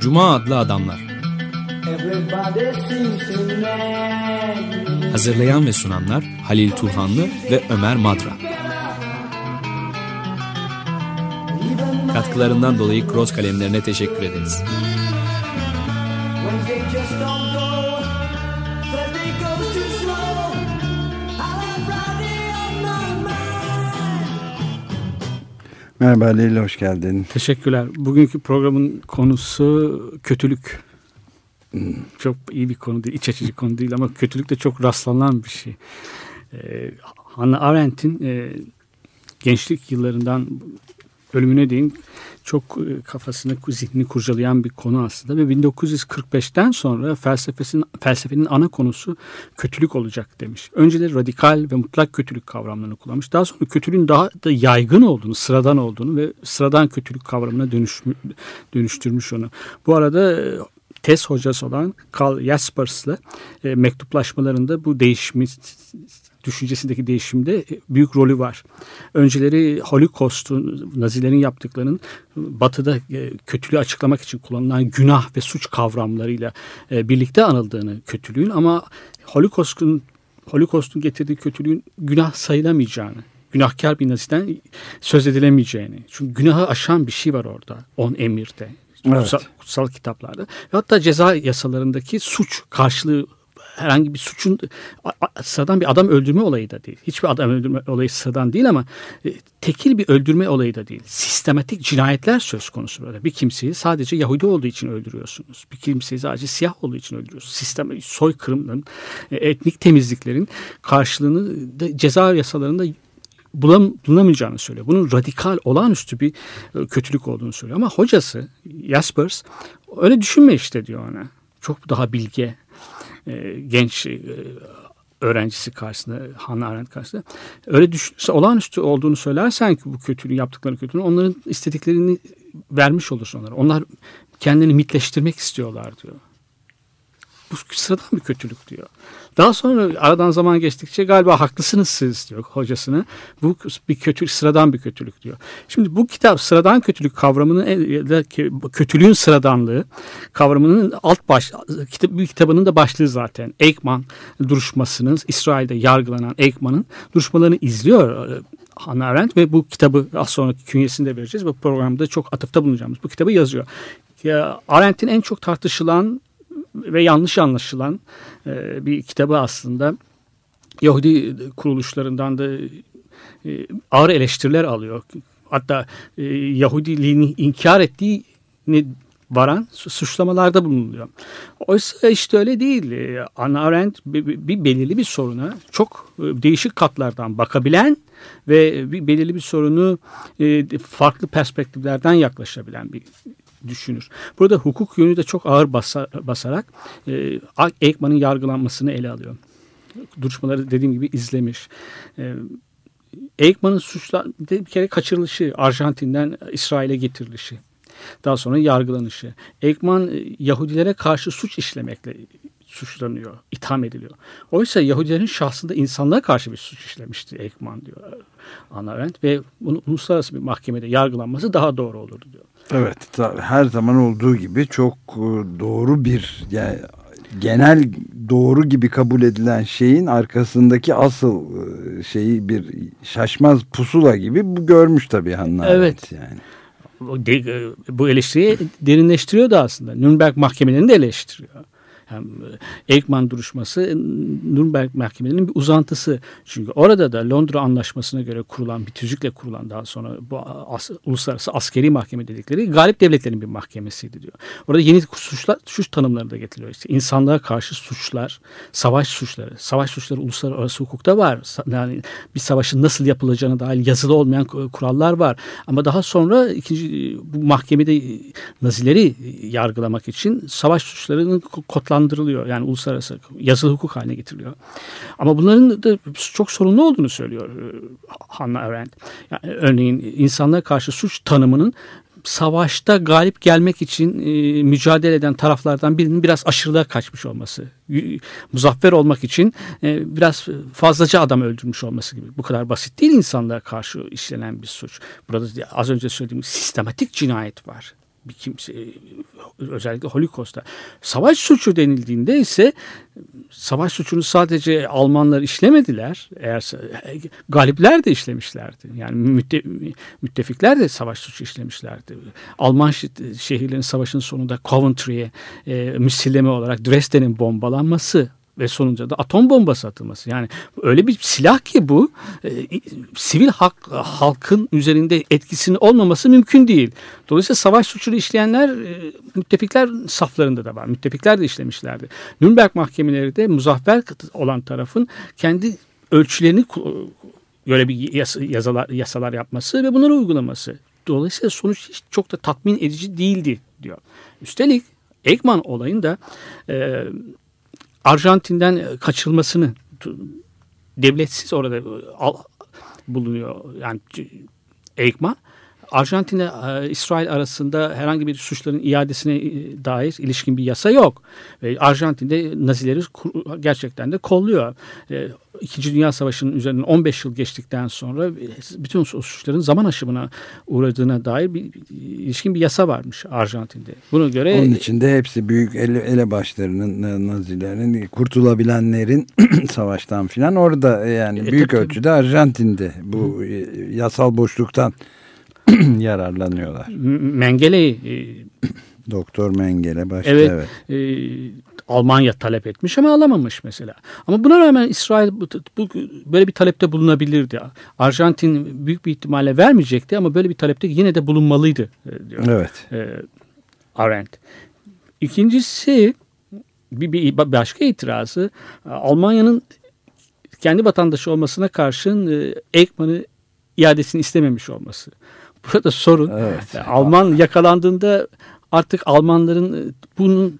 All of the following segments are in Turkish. Cuma adlı adamlar. Hazırlayan ve sunanlar Halil Turhanlı ve Ömer Madra. Katkılarından dolayı Cross kalemlerine teşekkür ederiz. Merhaba Leyla, hoş geldin. Teşekkürler. Bugünkü programın konusu kötülük. Çok iyi bir konu değil, iç açıcı konu değil ama kötülük de çok rastlanan bir şey. Hannah Arendt'in gençlik yıllarından ölümüne değin çok kafasını, zihnini kurcalayan bir konu aslında ve 1945'ten sonra felsefenin ana konusu kötülük olacak demiş. Önceleri radikal ve mutlak kötülük kavramlarını kullanmış. Daha sonra kötülüğün daha da yaygın olduğunu, sıradan olduğunu ve sıradan kötülük kavramına dönüştürmüş onu. Bu arada tez hocası olan Karl Jaspers'la mektuplaşmalarında bu düşüncesindeki değişimde büyük rolü var. Önceleri Holocaust'un, Nazilerin yaptıklarının Batı'da kötülüğü açıklamak için kullanılan günah ve suç kavramlarıyla birlikte anıldığını kötülüğün, ama Holocaust'un getirdiği kötülüğün günah sayılamayacağını, günahkar bir Nazi'den söz edilemeyeceğini. Çünkü günahı aşan bir şey var orada, on emirde, kutsal kitaplarda. Ve hatta ceza yasalarındaki suç karşılığı, herhangi bir suçun, sıradan bir adam öldürme olayı da değil. Hiçbir adam öldürme olayı sıradan değil ama tekil bir öldürme olayı da değil. Sistematik cinayetler söz konusu böyle. Bir kimseyi sadece Yahudi olduğu için öldürüyorsunuz. Bir kimseyi sadece siyah olduğu için öldürüyorsunuz. Sistematik soykırımların, etnik temizliklerin karşılığını da ceza yasalarında bulunamayacağını söylüyor. Bunun radikal, olağanüstü bir kötülük olduğunu söylüyor. Ama hocası Jaspers öyle düşünme işte diyor ona. Çok daha bilge genç öğrencisi karşısında, Hannah Arendt karşısında öyle düşünürse, olağanüstü olduğunu söylersen ki bu kötülüğü, yaptıkları kötülüğü, onların istediklerini vermiş olursun onlara. Onlar kendilerini mitleştirmek istiyorlar diyor. Bu sıradan bir kötülük diyor. Daha sonra aradan zaman geçtikçe galiba haklısınız siz diyor hocasına. Bu bir kötülük, sıradan bir kötülük diyor. Şimdi bu kitap sıradan kötülük kavramının, kötülüğün sıradanlığı kavramının bir kitabının da başlığı zaten. Eichmann duruşmasının, İsrail'de yargılanan Eichmann'ın duruşmalarını izliyor Hannah Arendt ve bu kitabı az sonraki künyesinde vereceğiz. Bu programda çok atıfta bulunacağımız bu kitabı yazıyor. Arendt'in en çok tartışılan ve yanlış anlaşılan bir kitabı aslında. Yahudi kuruluşlarından da ağır eleştiriler alıyor. Hatta Yahudiliğini inkar ettiğini varan suçlamalarda bulunuyor. Oysa işte öyle değil. Hannah Arendt bir belirli bir soruna çok değişik katlardan bakabilen ve bir belirli bir sorunu farklı perspektiflerden yaklaşabilen bir düşünür. Burada hukuk yönü de çok ağır basarak Eichmann'ın yargılanmasını ele alıyor. Duruşmaları dediğim gibi izlemiş. Eichmann'ın bir kere kaçırılışı, Arjantin'den İsrail'e getirilişi, daha sonra yargılanışı. Eichmann Yahudilere karşı suç işlemekle suçlanıyor, itham ediliyor. Oysa Yahudilerin şahsında insanlara karşı bir suç işlemişti Eichmann diyor Hannah Arendt ve bunu uluslararası bir mahkemede yargılanması daha doğru olurdu diyor. Evet, her zaman olduğu gibi çok doğru bir, yani genel doğru gibi kabul edilen şeyin arkasındaki asıl şeyi bir şaşmaz pusula gibi bu görmüş tabii Hannah Arendt yani. Bu eleştiriyi derinleştiriyor da aslında. Nürnberg mahkemelerini de eleştiriyor. Yani Eichmann duruşması Nürnberg mahkemelerinin bir uzantısı. Çünkü orada da Londra Anlaşması'na göre kurulan, bir tüzükle kurulan, daha sonra bu uluslararası askeri mahkeme dedikleri galip devletlerin bir mahkemesiydi diyor. Orada yeni suç tanımları da getiriyor. İşte insanlara karşı suçlar, savaş suçları. Savaş suçları uluslararası hukukta var. Yani bir savaşın nasıl yapılacağına dair yazılı olmayan kurallar var. Ama daha sonra bu mahkemede Nazileri yargılamak için savaş suçlarının kodlandırılması, yani uluslararası yazılı hukuk haline getiriliyor. Ama bunların da çok sorunlu olduğunu söylüyor Hannah Arendt. Yani örneğin insanlara karşı suç tanımının savaşta galip gelmek için mücadele eden taraflardan birinin biraz aşırılığa kaçmış olması, muzaffer olmak için biraz fazlaca adam öldürmüş olması gibi. Bu kadar basit değil insanlara karşı işlenen bir suç. Burada az önce söylediğim sistematik cinayet var. Bir kimse, özellikle Holocaust'ta. Savaş suçu denildiğinde ise savaş suçunu sadece Almanlar işlemediler. Eğer galipler de işlemişlerdi. Yani müttefikler de savaş suçu işlemişlerdi. Alman şehirlerin savaşın sonunda Coventry'ye misilleme olarak Dresden'in bombalanması ve sonunda da atom bombası atılması. Yani öyle bir silah ki bu sivil halkın üzerinde etkisinin olmaması mümkün değil. Dolayısıyla savaş suçunu işleyenler müttefikler saflarında da var. Müttefikler de işlemişlerdi. Nürnberg mahkemeleri de muzaffer olan tarafın kendi ölçülerini göre bir yasalar yapması ve bunları uygulaması. Dolayısıyla sonuç hiç çok da tatmin edici değildi diyor. Üstelik Eichmann olayında Arjantin'den kaçılmasını devletsiz orada bulunuyor. Yani Eichmann Arjantin'le İsrail arasında herhangi bir suçların iadesine dair ilişkin bir yasa yok. Arjantin'de Nazileri gerçekten de kolluyor. İkinci Dünya Savaşı'nın üzerinden 15 yıl geçtikten sonra bütün suçların zaman aşımına uğradığına dair ilişkin bir yasa varmış Arjantin'de. Buna göre onun içinde hepsi büyük elebaşlarının, Nazilerin, kurtulabilenlerin savaştan filan orada yani büyük ölçüde Arjantin'de bu yasal boşluktan yararlanıyorlar. Mengele Doktor Mengele başta evet. Almanya talep etmiş ama alamamış mesela. Ama buna rağmen İsrail böyle bir talepte bulunabilirdi. Arjantin büyük bir ihtimalle vermeyecekti ama böyle bir talepte yine de bulunmalıydı diyor. Evet. Arendt. İkincisi bir başka itirazı Almanya'nın kendi vatandaşı olmasına karşın Eichmann'ı iadesini istememiş olması. Burada sorun evet. Alman yakalandığında artık Almanların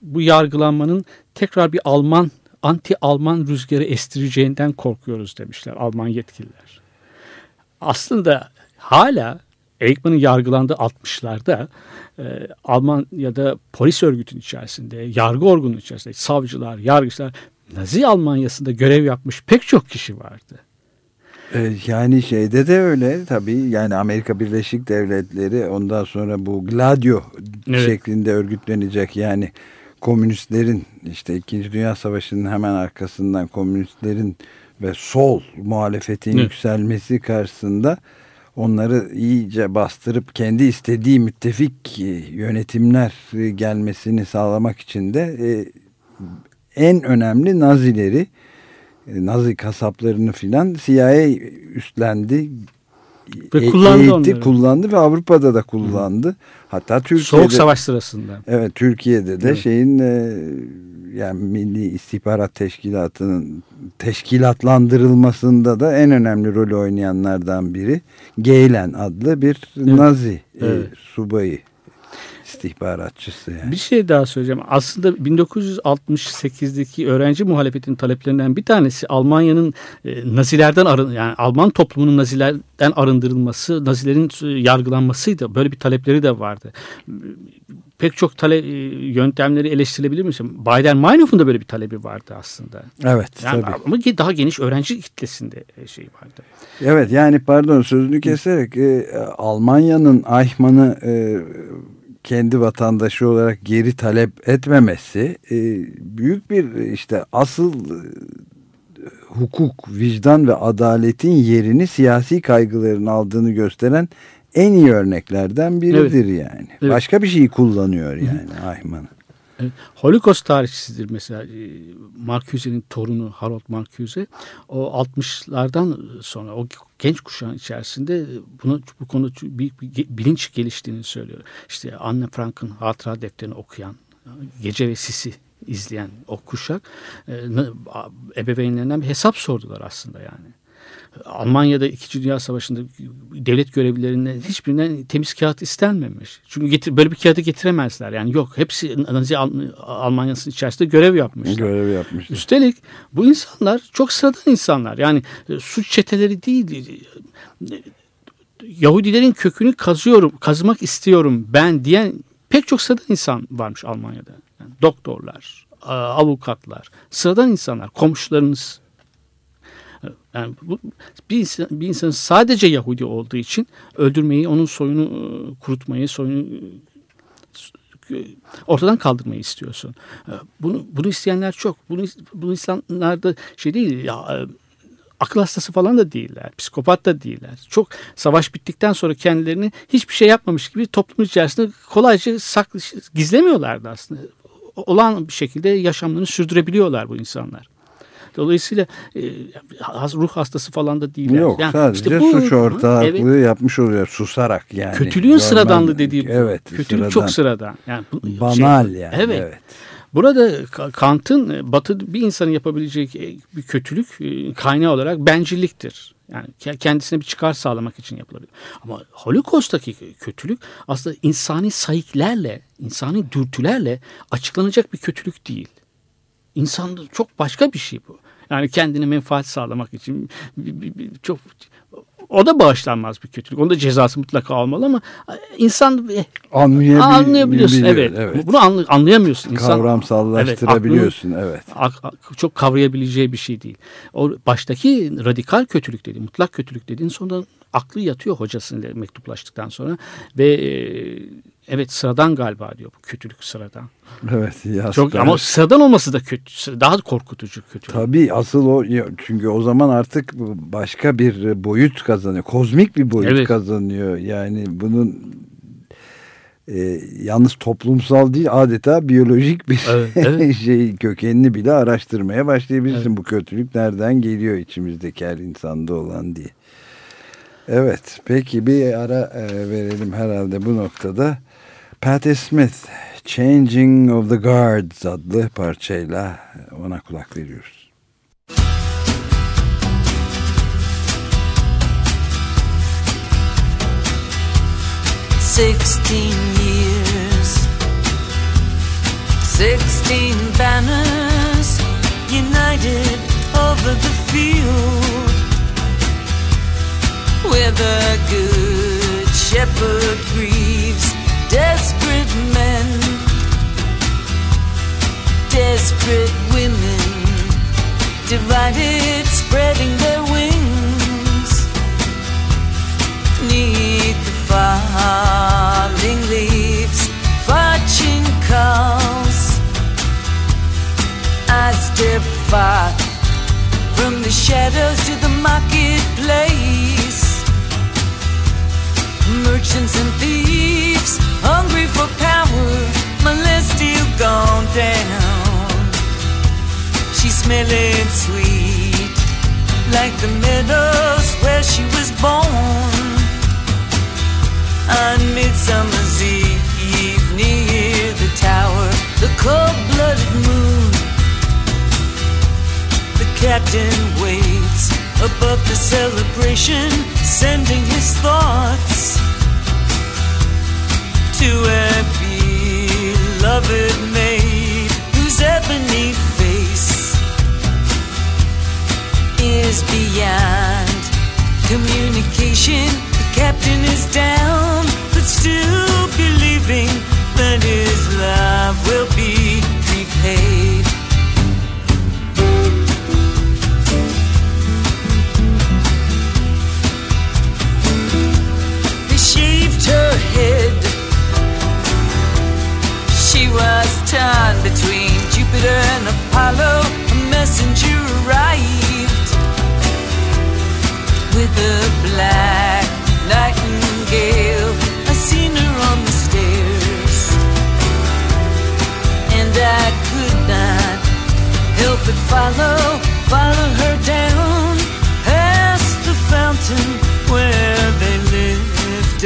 bu yargılanmanın tekrar bir anti-Alman rüzgarı estireceğinden korkuyoruz demişler Alman yetkililer. Aslında hala Eichmann'ın yargılandığı 60'larda Almanya'da polis örgütünün içerisinde, yargı organının içerisinde savcılar, yargıçlar, Nazi Almanya'sında görev yapmış pek çok kişi vardı. Yani şeyde de öyle tabii yani Amerika Birleşik Devletleri ondan sonra bu Gladio evet. şeklinde örgütlenecek yani komünistlerin işte 2. Dünya Savaşı'nın hemen arkasından komünistlerin ve sol muhalefetin evet. yükselmesi karşısında onları iyice bastırıp kendi istediği müttefik yönetimler gelmesini sağlamak için de en önemli Nazileri Nazi kasaplarını filan CIA üstlendi, ve kullandı ve Avrupa'da da kullandı. Hı. Hatta Türkiye'de Soğuk Savaş sırasında. Evet, Türkiye'de de evet. Yani Milli İstihbarat Teşkilatı'nın teşkilatlandırılmasında da en önemli rolü oynayanlardan biri Geylen adlı bir evet. Nazi evet. Subayı. İstihbaratçısı yani. Bir şey daha söyleyeceğim. Aslında 1968'deki öğrenci muhalefetinin taleplerinden bir tanesi Almanya'nın Nazilerden yani Alman toplumunun Nazilerden arındırılması, Nazilerin yargılanmasıydı. Böyle bir talepleri de vardı. Pek çok yöntemleri eleştirilebilir mi? Baader-Meinhof'un da böyle bir talebi vardı aslında. Evet. Yani tabii. Ama daha geniş öğrenci kitlesinde şey vardı. Evet yani pardon sözünü keserek Almanya'nın Eichmann'ı kendi vatandaşı olarak geri talep etmemesi büyük bir işte asıl hukuk, vicdan ve adaletin yerini siyasi kaygıların aldığını gösteren en iyi örneklerden biridir evet. yani. Evet. Başka bir şeyi kullanıyor yani Eichmann. Evet. Holocaust tarihçisidir mesela Marcuse'nin torunu Harold Marcuse. O 60'lardan sonra o genç kuşağın içerisinde bu konuda büyük bir bilinç geliştiğini söylüyor. İşte Anne Frank'ın hatıra defterini okuyan, Gece ve Sis'i izleyen o kuşak ebeveynlerinden bir hesap sordular aslında yani. Almanya'da 2. Dünya Savaşı'nda devlet görevlilerinden hiçbirinden temiz kağıt istenmemiş. Çünkü böyle bir kağıdı getiremezler. Yani yok hepsi Nazi Almanya'sının içerisinde görev yapmışlar. Üstelik bu insanlar çok sıradan insanlar. Yani suç çeteleri değil. Yahudilerin kökünü kazımak istiyorum ben diyen pek çok sıradan insan varmış Almanya'da. Yani doktorlar, avukatlar, sıradan insanlar, komşularınız. Yani bir insanın sadece Yahudi olduğu için öldürmeyi, onun soyunu kurutmayı, soyunu ortadan kaldırmayı istiyorsun. Bunu isteyenler çok. Bunu insanlar da şey değil ya, akıl hastası falan da değiller, psikopat da değiller. Çok savaş bittikten sonra kendilerini hiçbir şey yapmamış gibi toplum içerisinde kolayca gizlemiyorlardı aslında. Olağan bir şekilde yaşamlarını sürdürebiliyorlar bu insanlar. Dolayısıyla ruh hastası falan da değiller. Yok, yani sadece işte bu, suç ortaklığı yapmış oluyor susarak yani. Kötülüğün görmem, sıradanlığı dediği bu. Evet, kötülük sıradan. Çok sıradan. Yani banal yani. Evet. Burada Kant'ın Batı bir insanın yapabileceği bir kötülük kaynağı olarak bencilliktir. Yani kendisine bir çıkar sağlamak için yapılabilir. Ama Holocaust'taki kötülük aslında insani sayıklarla, insani dürtülerle açıklanacak bir kötülük değil. İnsan çok başka bir şey bu. Yani kendine menfaat sağlamak için çok... O da bağışlanmaz bir kötülük. Onun da cezası mutlaka almalı ama insan anlayabiliyorsun. Evet. Bunu anlayamıyorsun. İnsan, kavramsallaştırabiliyorsun. Evet, çok kavrayabileceği bir şey değil. O baştaki radikal kötülük dediğin, mutlak kötülük dediğin sonunda aklı yatıyor hocasıyla mektuplaştıktan sonra ve evet sıradan galiba diyor bu kötülük sıradan. Evet. Çok, ama sıradan olması da kötü. Daha korkutucu kötü. Tabii asıl o çünkü o zaman artık başka bir boyut kazanıyor. Kozmik bir boyut kazanıyor. Yani bunun yalnız toplumsal değil adeta biyolojik bir şey kökenini bile araştırmaya başlayabilirsin. Bu kötülük nereden geliyor içimizdeki her insanda olan diye. Evet, peki bir ara verelim herhalde bu noktada. Patti Smith, Changing of the Guards adlı parçayla ona kulak veriyoruz. Sixteen years, 16 banners united over the field. Where the good shepherd grieves desperate men, desperate women, divided, spreading their wings. 'Neath the falling leaves, fortune calls. I step far from the shadows to the marketplace. Merchants and thieves, hungry for power, my list still gone down. She smelled sweet, like the meadows where she was born. On Midsummer's Eve, near the tower, the cold-blooded moon. The captain waits above the celebration, sending his thoughts to a beloved maid whose ebony face is beyond communication. The captain is down, but still believing that his love will be repaid. Her head, she was torn between Jupiter and Apollo. A messenger arrived with a black nightingale. I seen her on the stairs, and I could not help but follow her down past the fountain where they lived.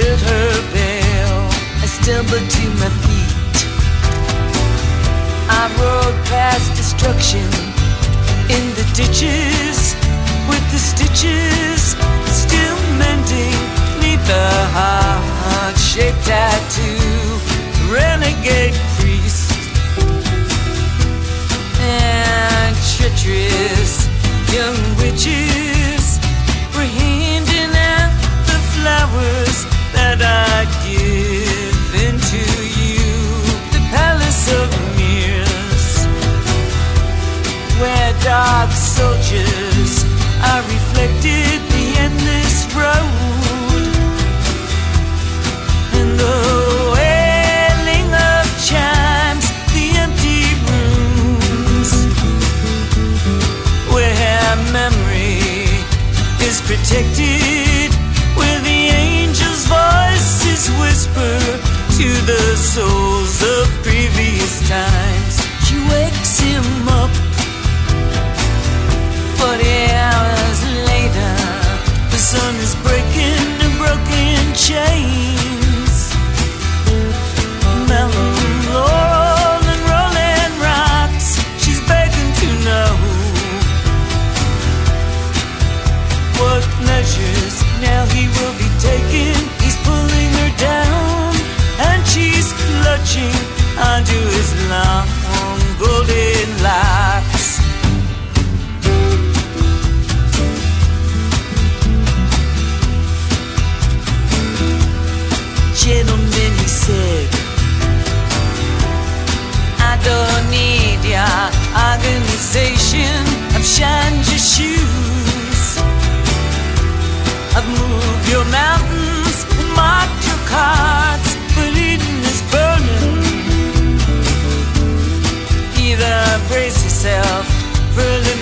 Did her bell, I stumbled to my feet. I rode past destruction in the ditches with the stitches still mending 'neath the heart-shaped tattoo. Renegade priest and treacherous young witches were handing out the flowers.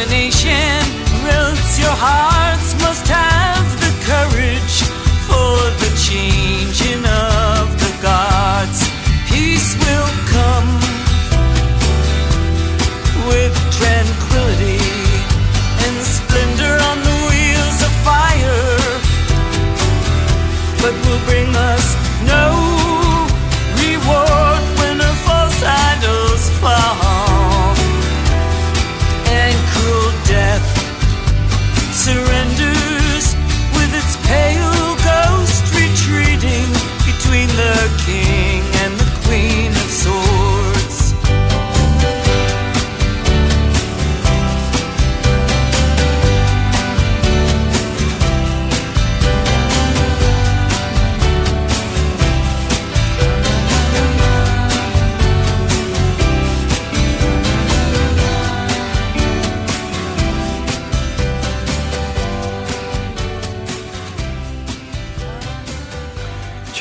determination roots. Your hearts must have the courage for the changing of the gods. Peace will come with tranquility and splendor on the wheels of fire, but will bring us no reward when our false idols fall and cruel death surrenders with its pale ghost retreating between the king and the queen of swords.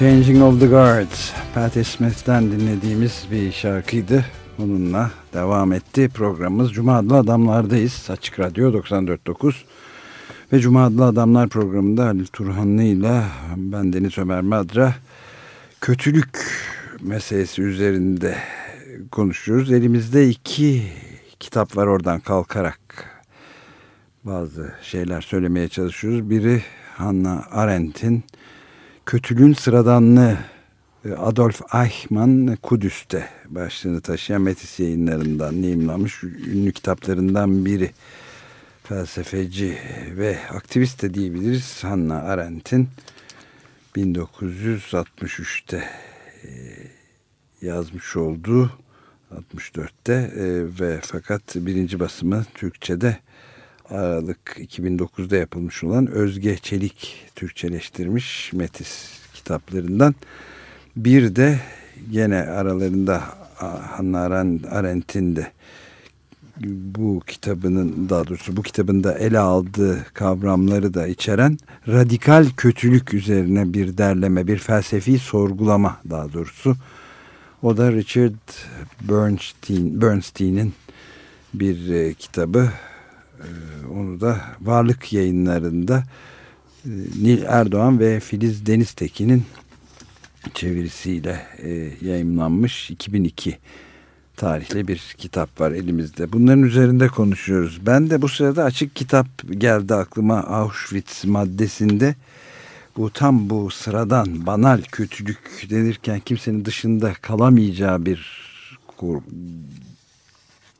Changing of the Guards, Patti Smith'ten dinlediğimiz bir şarkıydı. Bununla devam etti programımız. Cuma Adlı Adamlar'dayız. Açık Radyo 94.9 ve Cuma Adlı Adamlar programında Ali Turhanlı ile ben Deniz Ömer Madra kötülük meselesi üzerinde konuşuyoruz. Elimizde iki kitap var, oradan kalkarak bazı şeyler söylemeye çalışıyoruz. Biri Hannah Arendt'in Kötülüğün Sıradanlığı, Adolf Eichmann Kudüs'te başlığını taşıyan Metis Yayınları'ndan yayımlanmış ünlü kitaplarından biri. Felsefeci ve aktivist de diyebiliriz Hannah Arendt'in 1963'te yazmış olduğu, 64'te ve fakat birinci basımı Türkçe'de Aralık 2009'da yapılmış olan Özge Çelik Türkçeleştirmiş Metis kitaplarından. Bir de gene aralarında Hannah Arendt'in de bu kitabının, daha doğrusu bu kitabında ele aldığı kavramları da içeren radikal kötülük üzerine bir derleme, bir felsefi sorgulama daha doğrusu. O da Richard Bernstein'in bir kitabı. Onu da Varlık Yayınları'nda Nil Erdoğan ve Filiz Deniztekin'in çevirisiyle yayımlanmış 2002 tarihli bir kitap var elimizde. Bunların üzerinde konuşuyoruz. Ben de bu sırada açık kitap geldi aklıma, Auschwitz maddesinde. Bu tam bu sıradan, banal kötülük denirken kimsenin dışında kalamayacağı bir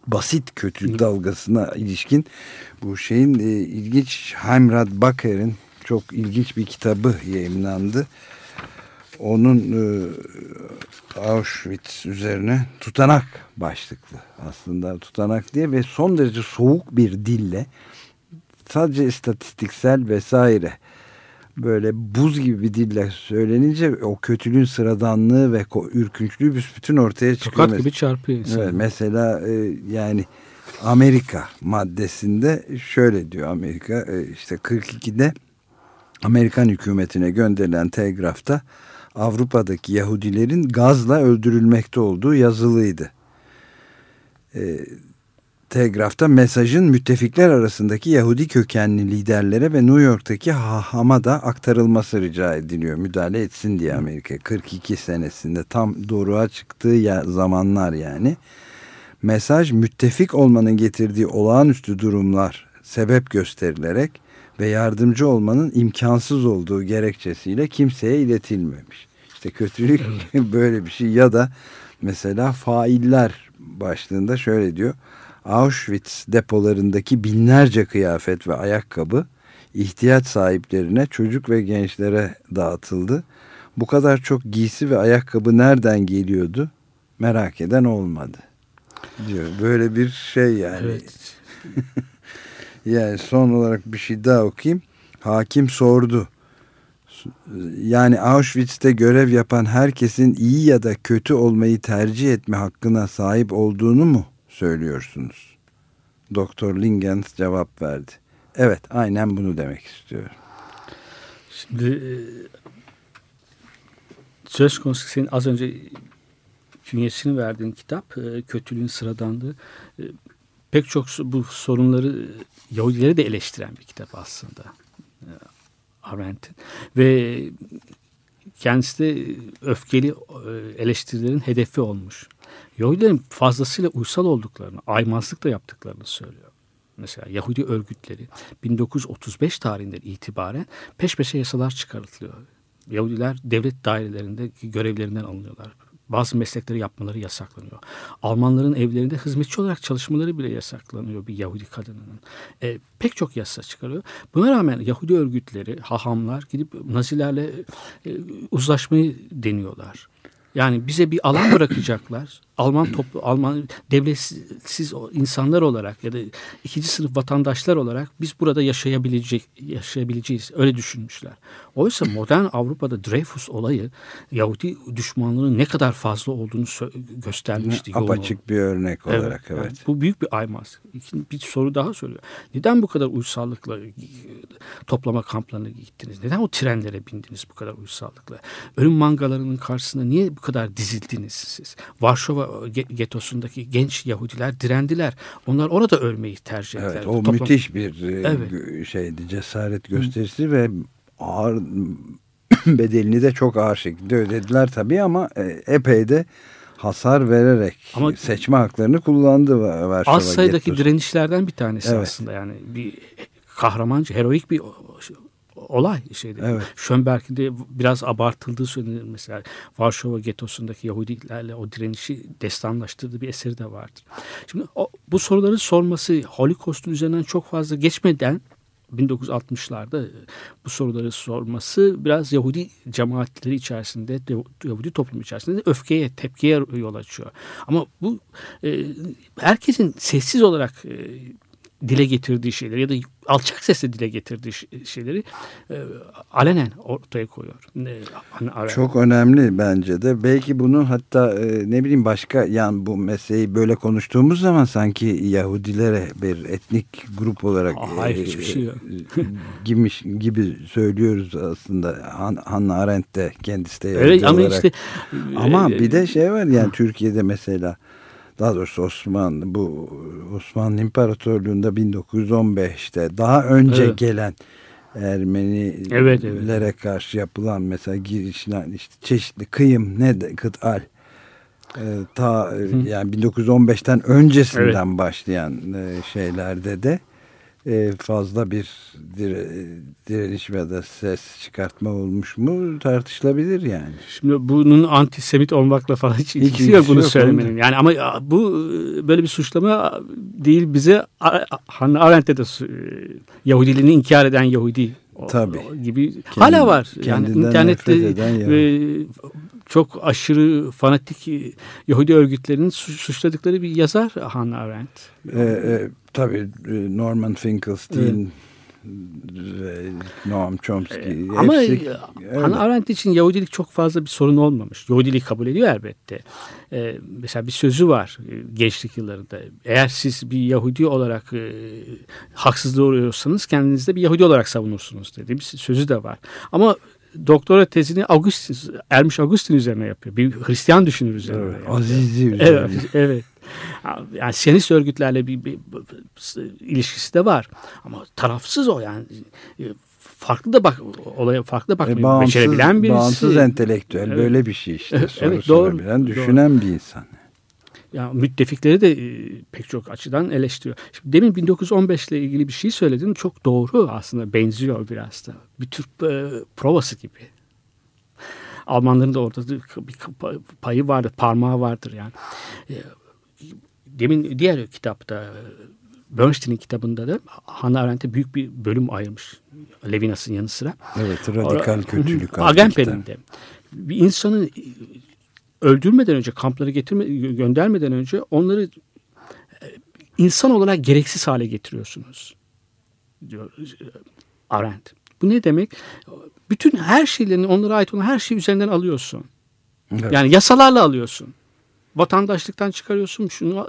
basit kötülük dalgasına ilişkin bu şeyin ilginç, Heimrad Baker'in çok ilginç bir kitabı yayımlandı. Onun Auschwitz üzerine tutanak başlıklı aslında, tutanak diye, ve son derece soğuk bir dille sadece istatistiksel vesaire böyle buz gibi bir dille söylenince o kötülüğün sıradanlığı ve ürkünçlüğü büsbütün ortaya çıkıyor. Tokat gibi çarpıyor insan. Evet, mesela yani Amerika maddesinde şöyle diyor Amerika, işte 42'de Amerikan hükümetine gönderilen telgrafta Avrupa'daki Yahudilerin gazla öldürülmekte olduğu yazılıydı. Telgrafta mesajın müttefikler arasındaki Yahudi kökenli liderlere ve New York'taki Hama'da aktarılması rica ediliyor. Müdahale etsin diye Amerika. 42 senesinde tam doğruğa çıktığı zamanlar yani. Mesaj müttefik olmanın getirdiği olağanüstü durumlar sebep gösterilerek ve yardımcı olmanın imkansız olduğu gerekçesiyle kimseye iletilmemiş. İşte kötülük böyle bir şey. Ya da mesela failler başlığında şöyle diyor. Auschwitz depolarındaki binlerce kıyafet ve ayakkabı ihtiyaç sahiplerine, çocuk ve gençlere dağıtıldı. Bu kadar çok giysi ve ayakkabı nereden geliyordu? Merak eden olmadı diyor. Böyle bir şey yani. Evet. Yani son olarak bir şey daha okuyayım. Hakim sordu. Yani Auschwitz'te görev yapan herkesin iyi ya da kötü olmayı tercih etme hakkına sahip olduğunu mu söylüyorsunuz? Doktor Lingens cevap verdi. Evet, aynen bunu demek istiyorum. Şimdi söz konusu senin az önce künyesini verdiğin kitap, Kötülüğün Sıradanlığı. pek çok bu sorunları Yahudileri de eleştiren bir kitap aslında Arendt'in. Ve kendisi de öfkeli eleştirilerin hedefi olmuş. Yahudilerin fazlasıyla uysal olduklarını, aymazlık da yaptıklarını söylüyor. Mesela Yahudi örgütleri 1935 tarihinden itibaren peş peşe yasalar çıkartılıyor. Yahudiler devlet dairelerindeki görevlerinden alınıyorlar. Bazı meslekleri yapmaları yasaklanıyor. Almanların evlerinde hizmetçi olarak çalışmaları bile yasaklanıyor bir Yahudi kadınının. Pek çok yasa çıkarıyor. Buna rağmen Yahudi örgütleri, hahamlar gidip Nazilerle uzlaşmayı deniyorlar. Yani bize bir alan bırakacaklar. Alman devletsiz insanlar olarak ya da ikinci sınıf vatandaşlar olarak biz burada yaşayabileceğiz. Öyle düşünmüşler. Oysa modern Avrupa'da Dreyfus olayı Yahudi düşmanlığının ne kadar fazla olduğunu göstermişti. Apaçık bir örnek olarak. Evet. Yani bu büyük bir aymaz. Bir soru daha soruyor. Neden bu kadar uysallıkla toplama kamplarına gittiniz? Neden o trenlere bindiniz bu kadar uysallıkla? Ölüm mangalarının karşısında niye bu kadar dizildiniz siz? Varşova getosundaki genç Yahudiler direndiler. Onlar orada ölmeyi tercih ettiler. Evet, o müthiş bir cesaret gösterisi ve ağır bedelini de çok ağır şekilde ödediler tabii ama epey de hasar vererek ama seçme haklarını kullandı Varşova. Az sayıdaki getosu. Direnişlerden bir tanesi aslında yani bir kahramanca, heroik bir olay şeydi. Evet. Schönberg'in de biraz abartıldığı söylenir mesela. Varşova getosundaki Yahudilerle o direnişi destanlaştırdığı bir eseri de vardır. Şimdi bu soruları sorması Holocaust'un üzerinden çok fazla geçmeden 1960'larda bu soruları sorması biraz Yahudi cemaatleri içerisinde, Yahudi toplumu içerisinde öfkeye, tepkiye yol açıyor. Ama bu herkesin sessiz olarak dile getirdiği şeyleri ya da alçak sesle dile getirdiği şeyleri alenen ortaya koyuyor. Çok önemli bence de. Belki bunu hatta başka yani bu meseleyi böyle konuştuğumuz zaman sanki Yahudilere bir etnik grup olarak gibi söylüyoruz aslında. Hannah Arendt de kendisi de Yahudi olarak. Ama bir de şey var yani Türkiye'de mesela daha doğrusu Osmanlı İmparatorluğu'nda 1915'te daha önce gelen Ermenilere karşı yapılan mesela girişler işte çeşitli kıyım kıtal yani 1915'ten öncesinden başlayan şeylerde de fazla bir direniş ve de ses çıkartma olmuş mu tartışılabilir yani. Şimdi bunun antisemit olmakla falan hiç ilgisi yok bunu söylemenin. Yani ama bu böyle bir suçlama değil bize Hannah Arendt'te de Yahudiliğini inkar eden Yahudi gibi hala var. Yani internette çok aşırı fanatik Yahudi örgütlerinin suçladıkları bir yazar Hannah Arendt. Tabii Norman Finkelstein, Noam Chomsky. Ama Hannah Arendt için Yahudilik çok fazla bir sorun olmamış. Yahudiliği kabul ediyor elbette. Mesela bir sözü var gençlik yıllarında. Eğer siz bir Yahudi olarak haksızlığa uğruyorsanız kendinizde bir Yahudi olarak savunursunuz dediğimiz sözü de var. Ama doktora tezini Ermiş Augustin üzerine yapıyor. Bir Hristiyan düşünür üzerine. Evet, Azizi üzerine. Evet. Yani Siyonist örgütlerle bir ilişkisi de var. Ama tarafsız o yani. Farklı da olaya farklı bakmayı becerebilen birisi. Bağımsız entelektüel böyle bir şey işte. Sorabilen, düşünen bir insan. Yani müttefikleri de pek çok açıdan eleştiriyor. Şimdi demin 1915 ile ilgili bir şey söyledin. Çok doğru aslında benziyor biraz da. Bir tür provası gibi. Almanların da orada bir payı vardır, parmağı vardır yani. Demin diğer kitapta Bernstein'in kitabında da Hannah Arendt'e büyük bir bölüm ayırmış. Levinas'ın yanı sıra. Evet, radikal kötülük. Agamben'de. Bir insanın öldürmeden önce, kamplara göndermeden önce onları insan olarak gereksiz hale getiriyorsunuz diyor Arendt. Bu ne demek? Bütün her şeylerini, onlara ait olan her şeyi üzerinden alıyorsun. Evet. Yani yasalarla alıyorsun. Vatandaşlıktan çıkarıyorsun, şunu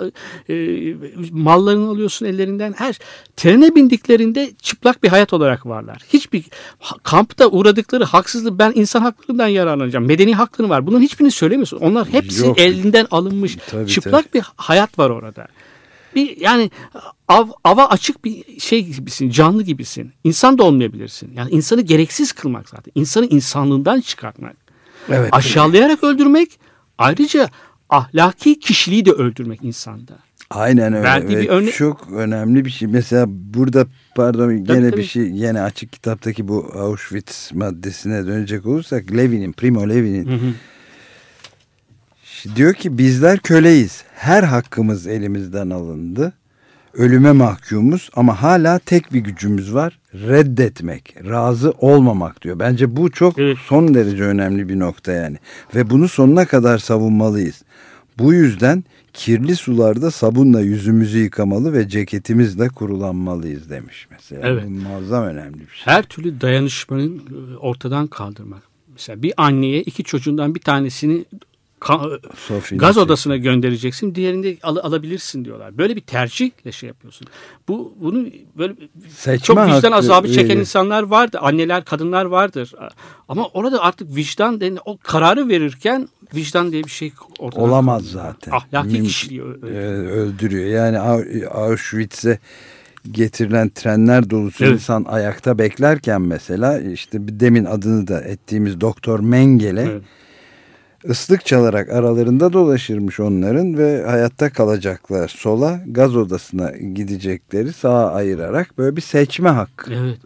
mallarını alıyorsun ellerinden. Her trene bindiklerinde çıplak bir hayat olarak varlar. Hiçbir kampta uğradıkları haksızlığı ben insan haklarından yararlanacağım. Medeni hakları var. Bunun hiçbirini söylemiyorsun. Onlar hepsi elinden alınmış. Tabii, çıplak bir hayat var orada. Bir yani ava açık bir şey gibisin, canlı gibisin. İnsan da olmayabilirsin. Yani insanı gereksiz kılmak zaten. İnsanı insanlığından çıkartmak. Evet. Aşağılayarak öldürmek, ayrıca ahlaki kişiliği de öldürmek insanda. Aynen öyle. Çok önemli bir şey. Mesela burada bir şey, yine açık kitaptaki bu Auschwitz maddesine dönecek olursak Primo Levi'nin diyor ki bizler köleyiz. Her hakkımız elimizden alındı. Ölüme mahkumuz ama hala tek bir gücümüz var. Reddetmek, razı olmamak diyor. Bence bu çok son derece önemli bir nokta yani. Ve bunu sonuna kadar savunmalıyız. Bu yüzden kirli sularda sabunla yüzümüzü yıkamalı ve ceketimizle kurulanmalıyız demiş mesela. Evet. Bu muazzam önemli bir şey. Her türlü dayanışmanın ortadan kaldırmak. Mesela bir anneye iki çocuğundan bir tanesini gaz odasına göndereceksin, diğerini de alabilirsin diyorlar. Böyle bir tercihle şey yapıyorsun. Bunu böyle seçme, çok vicdan azabı çeken insanlar vardır. Anneler, kadınlar vardır. Ama orada artık vicdan denen o kararı verirken vicdan diye bir şey ortada olamaz zaten. Ahlaki kişiliği öldürüyor. Yani Auschwitz'e getirilen trenler dolusu insan ayakta beklerken mesela işte demin adını da ettiğimiz Doktor Mengele ıslık çalarak aralarında dolaşırmış onların ve hayatta kalacaklar sola, gaz odasına gidecekleri sağa ayırarak böyle bir seçme hakkı. Evet.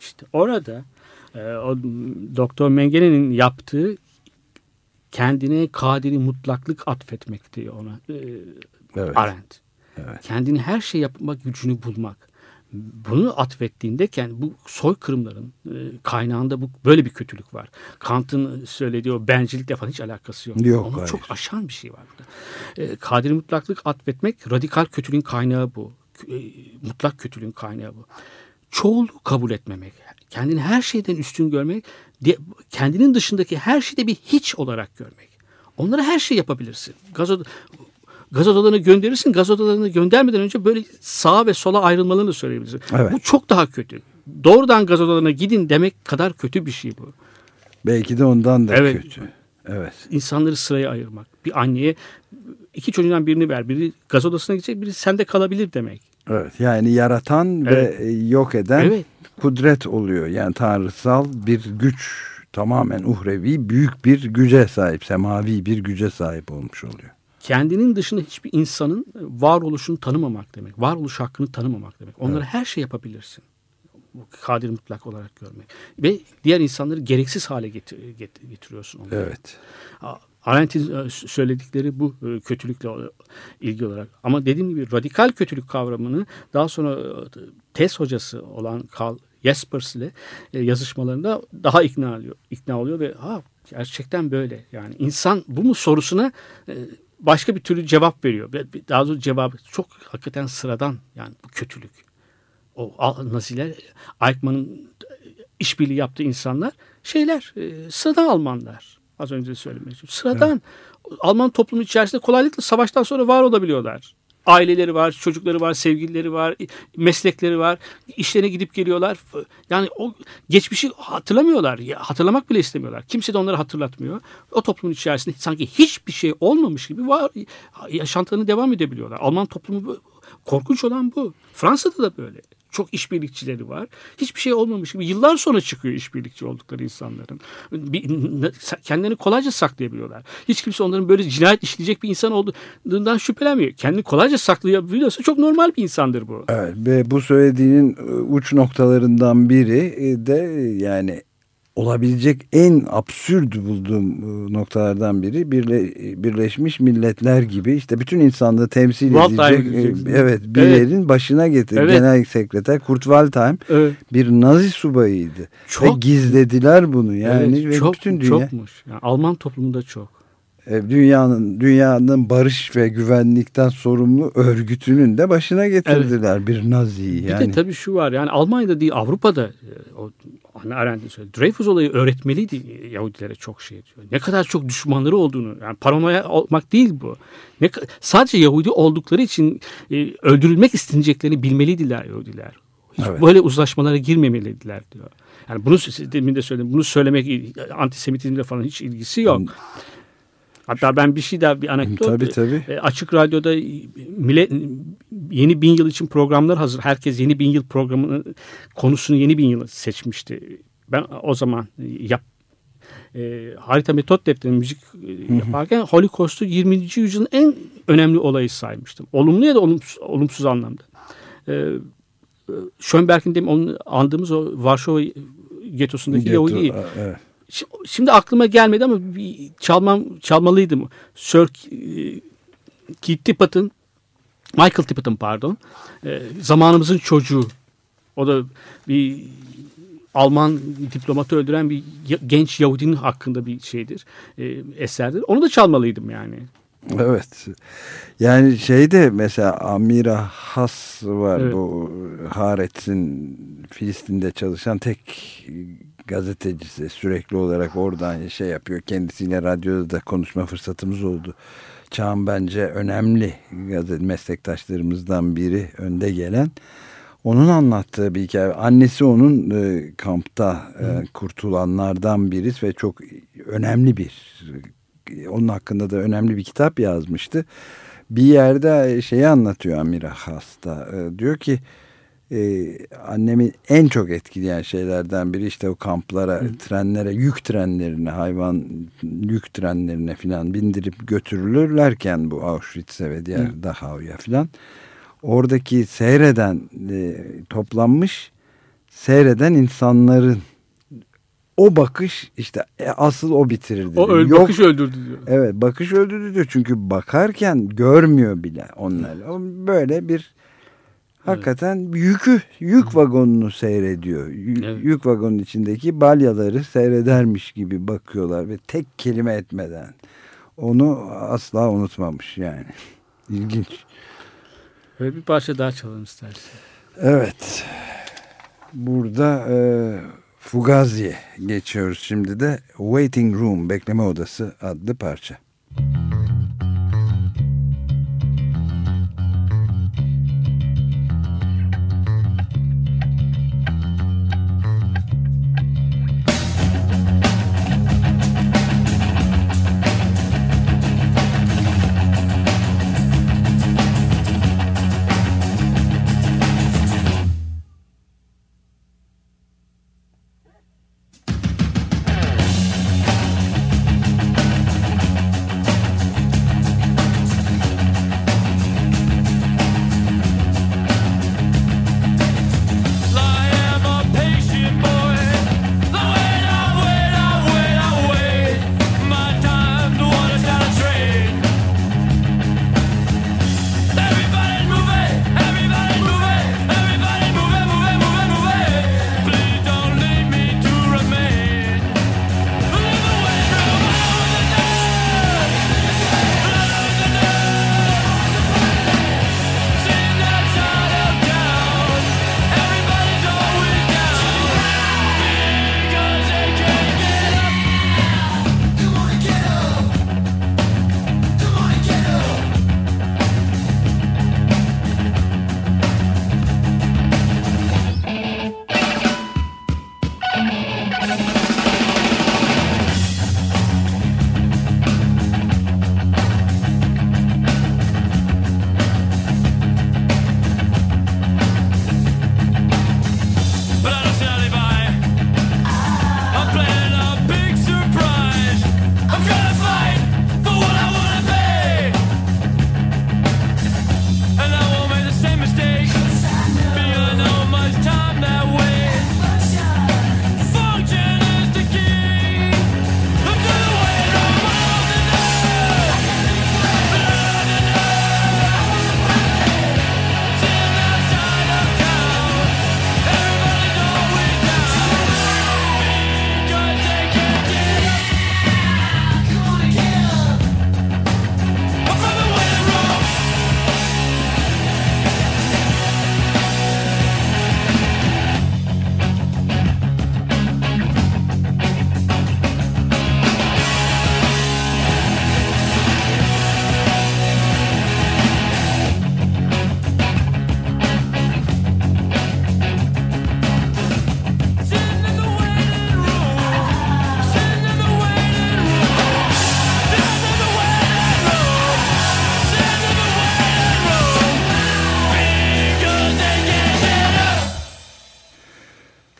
İşte orada o Doktor Mengele'nin yaptığı kendine kadiri mutlaklık atfetmek diyor ona Arendt. Evet. Kendini her şey yapmak gücünü bulmak. Bunu atfettiğinde bu soykırımların kaynağında böyle bir kötülük var. Kant'ın söylediği o bencillikle falan hiç alakası yok. Ama çok aşan bir şey var burada. Kadiri mutlaklık atfetmek radikal kötülüğün kaynağı bu. Mutlak kötülüğün kaynağı bu. Çoğulu kabul etmemek. Kendini her şeyden üstün görmek. Kendinin dışındaki her şeyde bir hiç olarak görmek. Onlara her şey yapabilirsin. Gaz odalarını gönderirsin. Gaz odalarını göndermeden önce böyle sağa ve sola ayrılmalarını söyleyebilirsin. Evet. Bu çok daha kötü. Doğrudan gaz odalarına gidin demek kadar kötü bir şey bu. Belki de ondan da kötü. Evet. İnsanları sıraya ayırmak. Bir anneye iki çocuğundan birini ver. Biri gaz odasına gidecek, biri sende kalabilir demek. Evet. Yani yaratan ve yok eden kudret oluyor. Yani tanrısal bir güç, tamamen uhrevi büyük bir güce sahip, semavi bir güce sahip olmuş oluyor. Kendinin dışında hiçbir insanın varoluşunu tanımamak demek. Varoluş hakkını tanımamak demek. Onlara her şey yapabilirsin. Kadir mutlak olarak görmek. Ve diğer insanları gereksiz hale getiriyorsun. Onları. Evet. Arendt'in söyledikleri bu kötülükle ilgili olarak. Ama dediğim gibi radikal kötülük kavramını daha sonra tez hocası olan Karl Jaspers ile yazışmalarında daha ikna oluyor ve gerçekten böyle. Yani insan bu mu sorusuna başka bir türlü cevap veriyor. Daha doğrusu cevabı çok hakikaten sıradan, yani bu kötülük. O Naziler, Eichmann'ın işbirliği yaptığı insanlar sıradan Almanlar. Az önce de söylemiştim. Sıradan Alman toplumu içerisinde kolaylıkla savaştan sonra var olabiliyorlar. Aileleri var, çocukları var, sevgilileri var, meslekleri var. İşlerine gidip geliyorlar. Yani o geçmişi hatırlamıyorlar. Hatırlamak bile istemiyorlar. Kimse de onları hatırlatmıyor. O toplumun içerisinde sanki hiçbir şey olmamış gibi yaşantılarına devam edebiliyorlar. Alman toplumu korkunç olan bu. Fransa'da da böyle. Çok işbirlikçileri var. Hiçbir şey olmamış gibi yıllar sonra çıkıyor işbirlikçi oldukları insanların. Kendilerini kolayca saklayabiliyorlar. Hiç kimse onların böyle cinayet işleyecek bir insan olduğundan şüphelenmiyor. Kendini kolayca saklayabiliyorsa çok normal bir insandır bu. Evet, ve bu söylediğinin uç noktalarından biri de yani olabilecek en absürt bulduğum noktalardan biri Birleşmiş Milletler gibi işte bütün insanlığı temsil edecek birlerin başına getirdi. Evet. Genel Sekreter Kurt Waldheim bir Nazi subayıydı. Çok, ve gizlediler bunu yani. Evet, ve çok, bütün dünya, çokmuş. Yani Alman toplumunda çok. Dünyanın barış ve güvenlikten sorumlu örgütünün de başına getirdiler bir Nazi'yi. Yani. Bir de tabii şu var, yani Almanya'da değil Avrupa'da Arendt'in söyledi. Dreyfus olayı öğretmeliydi Yahudilere çok şey diyor. Ne kadar çok düşmanları olduğunu, yani paranoya olmak değil bu. Sadece Yahudi oldukları için öldürülmek isteneceklerini bilmeliydiler Yahudiler. Hiç böyle uzlaşmalara girmemeliydiler diyor. Yani bunu demin de söyledim. Bunu söylemek antisemitizmle falan hiç ilgisi yok. Hatta ben bir şey daha, bir anekdot. Tabii. Açık Radyo'da yeni bin yıl için programlar hazır. Herkes yeni bin yıl programını, konusunu yeni bin yıla seçmişti. Ben o zaman harita metot defterinde müzik yaparken Holocaust'u 20. yüzyılın en önemli olayı saymıştım. Olumlu ya da olumsuz anlamda. Schönberg'in demin andığımız o Varşova getosundaki Yahudi. Evet. Şimdi aklıma gelmedi ama çalmalıydım. Sir Michael Tippet'ın zamanımızın çocuğu. O da bir Alman diplomatı öldüren bir genç Yahudinin hakkında bir şeydir, eserdir. Onu da çalmalıydım yani. Evet. Yani şeyde mesela Amira Hass var. Evet. Bu Haaretz'in Filistin'de çalışan tek gazetecisi, sürekli olarak oradan şey yapıyor. Kendisiyle radyoda da konuşma fırsatımız oldu. Çağın bence önemli meslektaşlarımızdan biri, önde gelen. Onun anlattığı bir hikaye. Annesi onun kampta kurtulanlardan birisi ve çok önemli bir, onun hakkında da önemli bir kitap yazmıştı. Bir yerde şeyi anlatıyor Amira Hass'ta. Diyor ki annemi en çok etkileyen şeylerden biri işte o kamplara, trenlere, yük trenlerine, hayvan yük trenlerine filan bindirip götürülürlerken bu Auschwitz'e ve diğer Dachau'ya filan, oradaki seyreden toplanmış seyreden insanların o bakış, işte asıl o bitirir diyor. Bakış öldürdü diyor. Evet, bakış öldürdü diyor. Çünkü bakarken görmüyor bile onları. Böyle bir hakikaten yük vagonunu seyrediyor. Yük vagonun içindeki balyaları seyredermiş gibi bakıyorlar ve tek kelime etmeden. Onu asla unutmamış yani. İlginç. Böyle bir parça daha çalalım istersen. Evet. Burada Fugazi'ye geçiyoruz şimdi de. Waiting Room, bekleme odası adlı parça.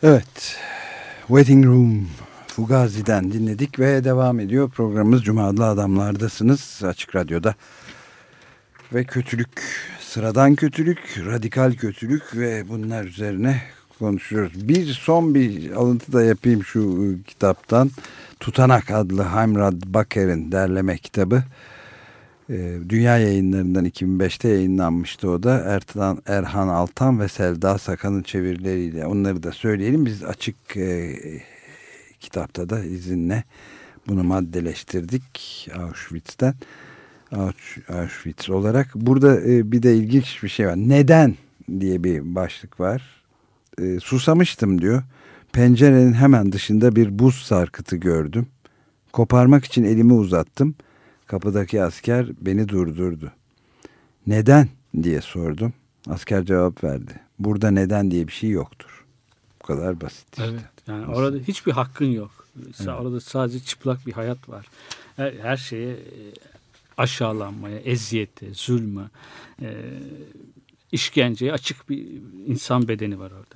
Evet, Waiting Room Fugazi'den dinledik ve devam ediyor programımız. Cuma'da adamlardasınız Açık Radyo'da ve kötülük, sıradan kötülük, radikal kötülük ve bunlar üzerine konuşuyoruz. Son bir alıntı da yapayım şu kitaptan. Tutanak adlı Heimrad Baker'in derleme kitabı. Dünya Yayınları'ndan 2005'te yayınlanmıştı o da. Erhan Altan ve Selda Sakan'ın çevirileriyle, onları da söyleyelim. Biz açık kitapta da izinle bunu maddeleştirdik Auschwitz'ten. Auschwitz olarak. Burada bir de ilginç bir şey var. Neden diye bir başlık var. Susamıştım diyor. Pencerenin hemen dışında bir buz sarkıtı gördüm. Koparmak için elimi uzattım. Kapıdaki asker beni durdurdu. Neden diye sordum. Asker cevap verdi. Burada neden diye bir şey yoktur. Bu kadar basit işte. Evet, yani nasıl? Orada hiçbir hakkın yok. Evet. Orada sadece çıplak bir hayat var. Her şeye, aşağılanmaya, eziyete, zulme, işkenceye açık bir insan bedeni var orada.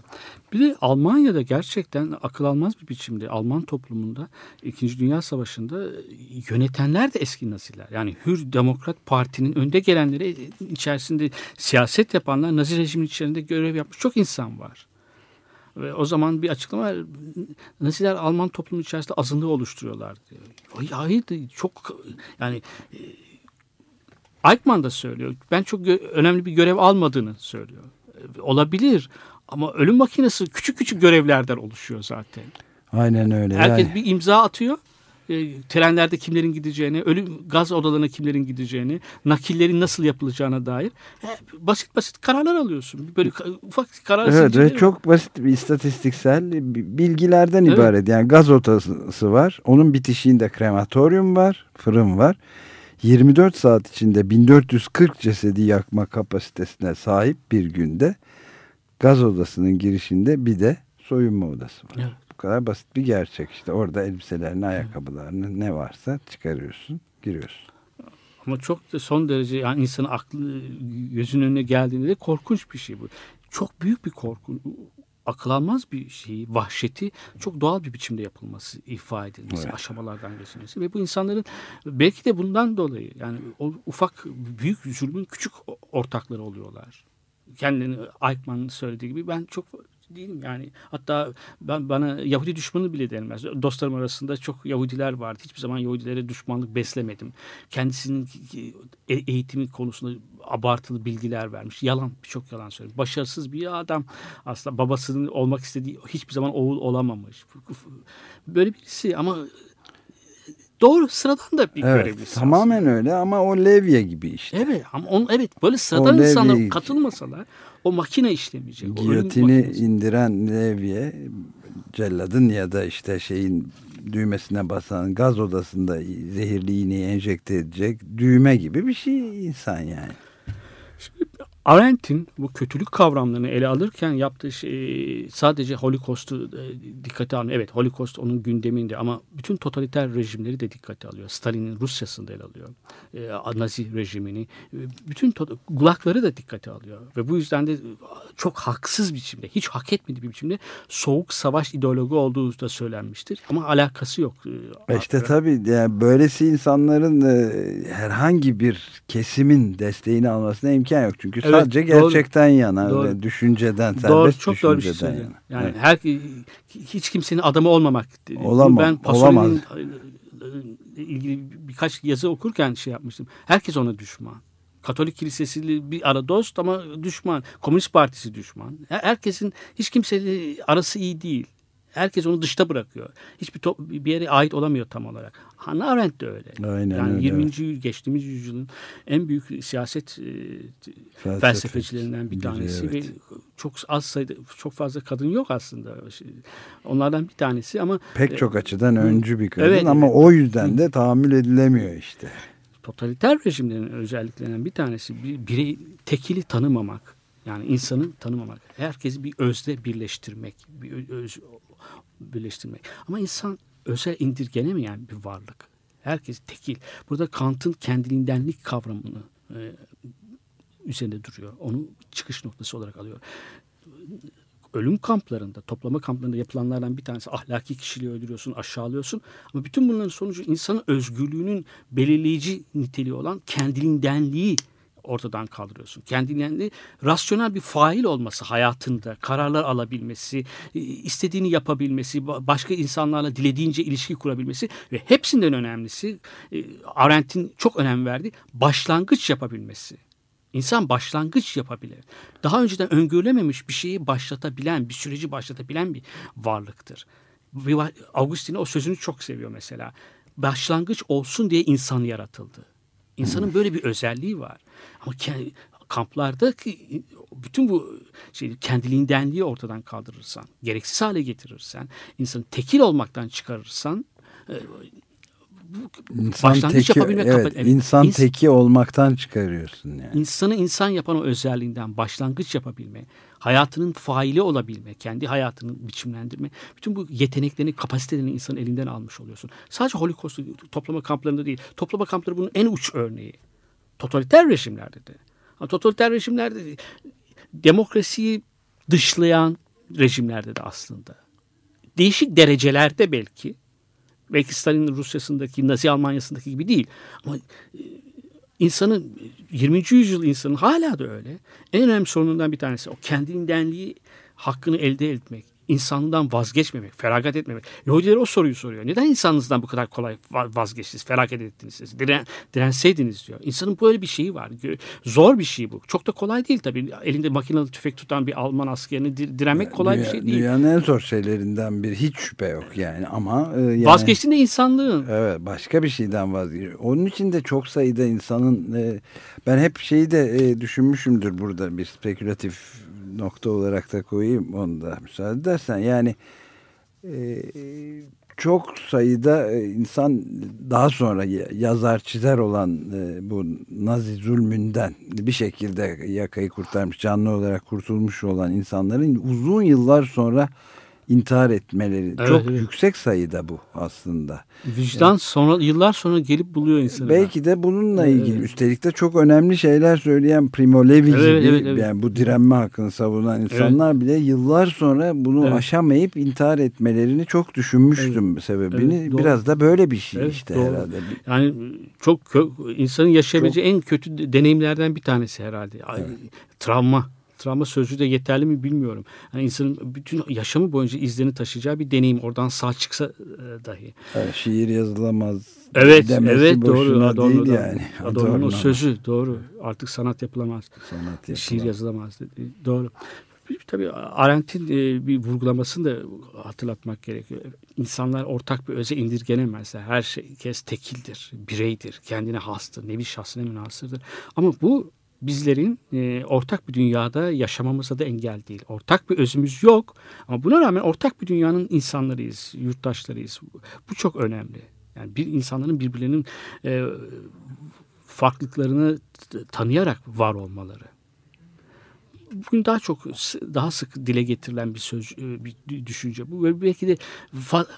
Bir de Almanya'da gerçekten akıl almaz bir biçimde Alman toplumunda 2. Dünya Savaşı'nda yönetenler de eski Naziler. Yani Hür Demokrat Parti'nin önde gelenleri içerisinde siyaset yapanlar, Nazi rejimin içerisinde görev yapmış çok insan var. Ve o zaman bir açıklama var. Naziler Alman toplumu içerisinde azınlığı oluşturuyorlar diyor. Hayır, çok yani Eichmann da söylüyor. Ben çok önemli bir görev almadığını söylüyor. Olabilir ama ölüm makinesi küçük görevlerden oluşuyor zaten. Aynen öyle. Herkes yani bir imza atıyor. Trenlerde kimlerin gideceğini, ölüm gaz odalarına kimlerin gideceğini, nakillerin nasıl yapılacağına dair basit kararlar alıyorsun. Böyle ufak karar zincirleri. Evet, çok basit bir istatistiksel bilgilerden ibaret. Yani gaz odası var. Onun bitişiğinde krematoryum var, fırın var. 24 saat içinde 1440 cesedi yakma kapasitesine sahip bir günde gaz odasının girişinde bir de soyunma odası var. Evet. Bu kadar basit bir gerçek işte. Orada elbiselerini, ayakkabılarını, ne varsa çıkarıyorsun, giriyorsun. Ama çok da son derece yani insanın aklı gözünün önüne geldiğinde de korkunç bir şey bu. Çok büyük bir korku. Akıl almaz bir şeyi, vahşeti çok doğal bir biçimde yapılması, ifa edilmesi, evet, aşamalardan geçilmesi ve bu insanların belki de bundan dolayı yani o ufak büyük zulmün küçük ortakları oluyorlar. Kendini Eichmann'ın söylediği gibi ben çok değilim yani, hatta bana Yahudi düşmanı bile denilmez. Dostlarım arasında çok Yahudiler vardı. Hiçbir zaman Yahudilere düşmanlık beslemedim. Kendisinin eğitimi konusunda abartılı bilgiler vermiş. Birçok yalan söylemiş. Başarısız bir adam. Aslında babasının olmak istediği hiçbir zaman oğul olamamış. Böyle birisi ama doğru, sıradan da bir görevlisi. Tamamen aslında öyle ama o levye gibi işte. Evet ama böyle sıradan insanlar katılmasalar o makine işlemeyecek. Giyotini indiren levye, celladın ya da işte şeyin düğmesine basan, gaz odasında zehirli iğneyi enjekte edecek düğme gibi bir şey insan yani. Arendt'in bu kötülük kavramlarını ele alırken yaptığı şey sadece Holocaust'u dikkate almıyor. Evet, Holocaust onun gündeminde ama bütün totaliter rejimleri de dikkate alıyor. Stalin'in Rusya'sında ele alıyor. Nazi rejimini. Bütün Gulag'ları da dikkate alıyor. Ve bu yüzden de çok haksız biçimde, hiç hak etmediği bir biçimde soğuk savaş ideoloji olduğu da söylenmiştir. Ama alakası yok. İşte tabii yani böylesi insanların herhangi bir kesimin desteğini almasına imkan yok. Çünkü sadece gerçekten yana, düşünceden, serbest çok düşünceden bir şey yana. Yani evet, hiç kimsenin adamı olmamak. Ben Pasolini'nin ilgili birkaç yazı okurken şey yapmıştım. Herkes ona düşman. Katolik kilisesi bir ara dost ama düşman. Komünist partisi düşman. Herkesin, hiç kimsenin arası iyi değil. Herkes onu dışta bırakıyor. Hiçbir bir yere ait olamıyor tam olarak. Hannah Arendt de öyle. Aynen, yani öyle, 20. geçtiğimiz yüzyılın en büyük siyaset felsefecilerinden bir tanesi. Evet. Ve çok az sayıda, çok fazla kadın yok aslında. Onlardan bir tanesi ama pek çok açıdan öncü bir kadın, evet, ama evet, o yüzden de tahammül edilemiyor işte. Totaliter rejimlerin özelliklerinden bir tanesi birey tekili tanımamak. Yani insanı tanımamak. Herkesi bir özle birleştirmek. Ama insan özel indirgenemeyen bir varlık. Herkes tekil. Burada Kant'ın kendiliğindenlik kavramını üzerinde duruyor. Onu çıkış noktası olarak alıyor. ölüm kamplarında, toplama kamplarında yapılanlardan bir tanesi ahlaki kişiliği öldürüyorsun, aşağılıyorsun. Ama bütün bunların sonucu insanın özgürlüğünün belirleyici niteliği olan kendiliğindenliği ortadan kaldırıyorsun. Kendiliğinden rasyonel bir fail olması hayatında, kararlar alabilmesi, istediğini yapabilmesi, başka insanlarla dilediğince ilişki kurabilmesi ve hepsinden önemlisi Arendt'in çok önem verdiği başlangıç yapabilmesi. İnsan başlangıç yapabilir. Daha önceden öngörülememiş bir şeyi başlatabilen, bir süreci başlatabilen bir varlıktır. Augustin o sözünü çok seviyor mesela. Başlangıç olsun diye insan yaratıldı. İnsanın böyle bir özelliği var. Ama kamplarda bütün bu kendiliğindenliği ortadan kaldırırsan, gereksiz hale getirirsen, insanı tekil olmaktan çıkarırsan İnsan teki olmaktan çıkarıyorsun yani. İnsanı insan yapan o özelliğinden başlangıç yapabilme, hayatının faili olabilme, kendi hayatını biçimlendirme, bütün bu yeteneklerini, kapasitelerini insanın elinden almış oluyorsun. Sadece Holocaust'u toplama kamplarında değil, toplama kampları bunun en uç örneği. Totaliter rejimlerde de. Totaliter rejimlerde de, demokrasiyi dışlayan rejimlerde de aslında. Değişik derecelerde belki Stalin'in Rusya'sındaki, Nazi Almanya'sındaki gibi değil. Ama insanın, 20. yüzyıl insanın hala da öyle. En önemli sorunundan bir tanesi o kendindenliği, hakkını elde etmek, insanlığından vazgeçmemek, feragat etmemek. Yahudiler o soruyu soruyor. Neden insanınızdan bu kadar kolay vazgeçtiniz, feragat ettiniz, direnseydiniz diyor. İnsanın böyle bir şeyi var. Zor bir şey bu. Çok da kolay değil tabii. Elinde makinalı tüfek tutan bir Alman askerini direnmek kolay bir şey değil. Dünyanın en zor şeylerinden biri. Hiç şüphe yok yani ama. Yani, vazgeçtiğinde insanlığın. Evet, başka bir şeyden vazgeçiyor. Onun için de çok sayıda insanın. Ben hep şeyi de düşünmüşümdür burada, bir spekülatif nokta olarak da koyayım onu da müsaade edersen. Yani çok sayıda insan daha sonra yazar çizer olan bu Nazi zulmünden bir şekilde yakayı kurtarmış, canlı olarak kurtulmuş olan insanların uzun yıllar sonra intihar etmeleri. Evet, çok yüksek sayıda bu aslında. Vicdan sonra, yıllar sonra gelip buluyor insanı. Belki de bununla ilgili. Evet. Üstelik de çok önemli şeyler söyleyen Primo Levi gibi. Evet. Yani bu direnme hakkını savunan insanlar bile yıllar sonra bunu aşamayıp intihar etmelerini çok düşünmüştüm sebebini. Evet, biraz da böyle bir şey işte herhalde. Yani çok insanın yaşayabileceği en kötü deneyimlerden bir tanesi herhalde. Evet. Travma. Travma sözcüğü de yeterli mi bilmiyorum. Yani insanın bütün yaşamı boyunca izlerini taşıyacağı bir deneyim. Oradan sağ çıksa dahi. Yani şiir yazılamaz. Evet, doğru. Adorno değil yani. Adorno sözü doğru. Artık sanat yapılamaz. Şiir yazılamaz. Doğru. Tabii Arendt'in bir vurgulamasını da hatırlatmak gerekiyor. İnsanlar ortak bir öze indirgenemezler. Herkes tekildir, bireydir, kendine hastır, nevi şahsına münhasırdır. Ama bu bizlerin ortak bir dünyada yaşamamıza da engel değil. Ortak bir özümüz yok ama buna rağmen ortak bir dünyanın insanlarıyız, yurttaşlarıyız. Bu çok önemli. Yani bir insanların birbirlerinin farklılıklarını tanıyarak var olmaları. Bugün daha sık dile getirilen bir düşünce bu ve belki de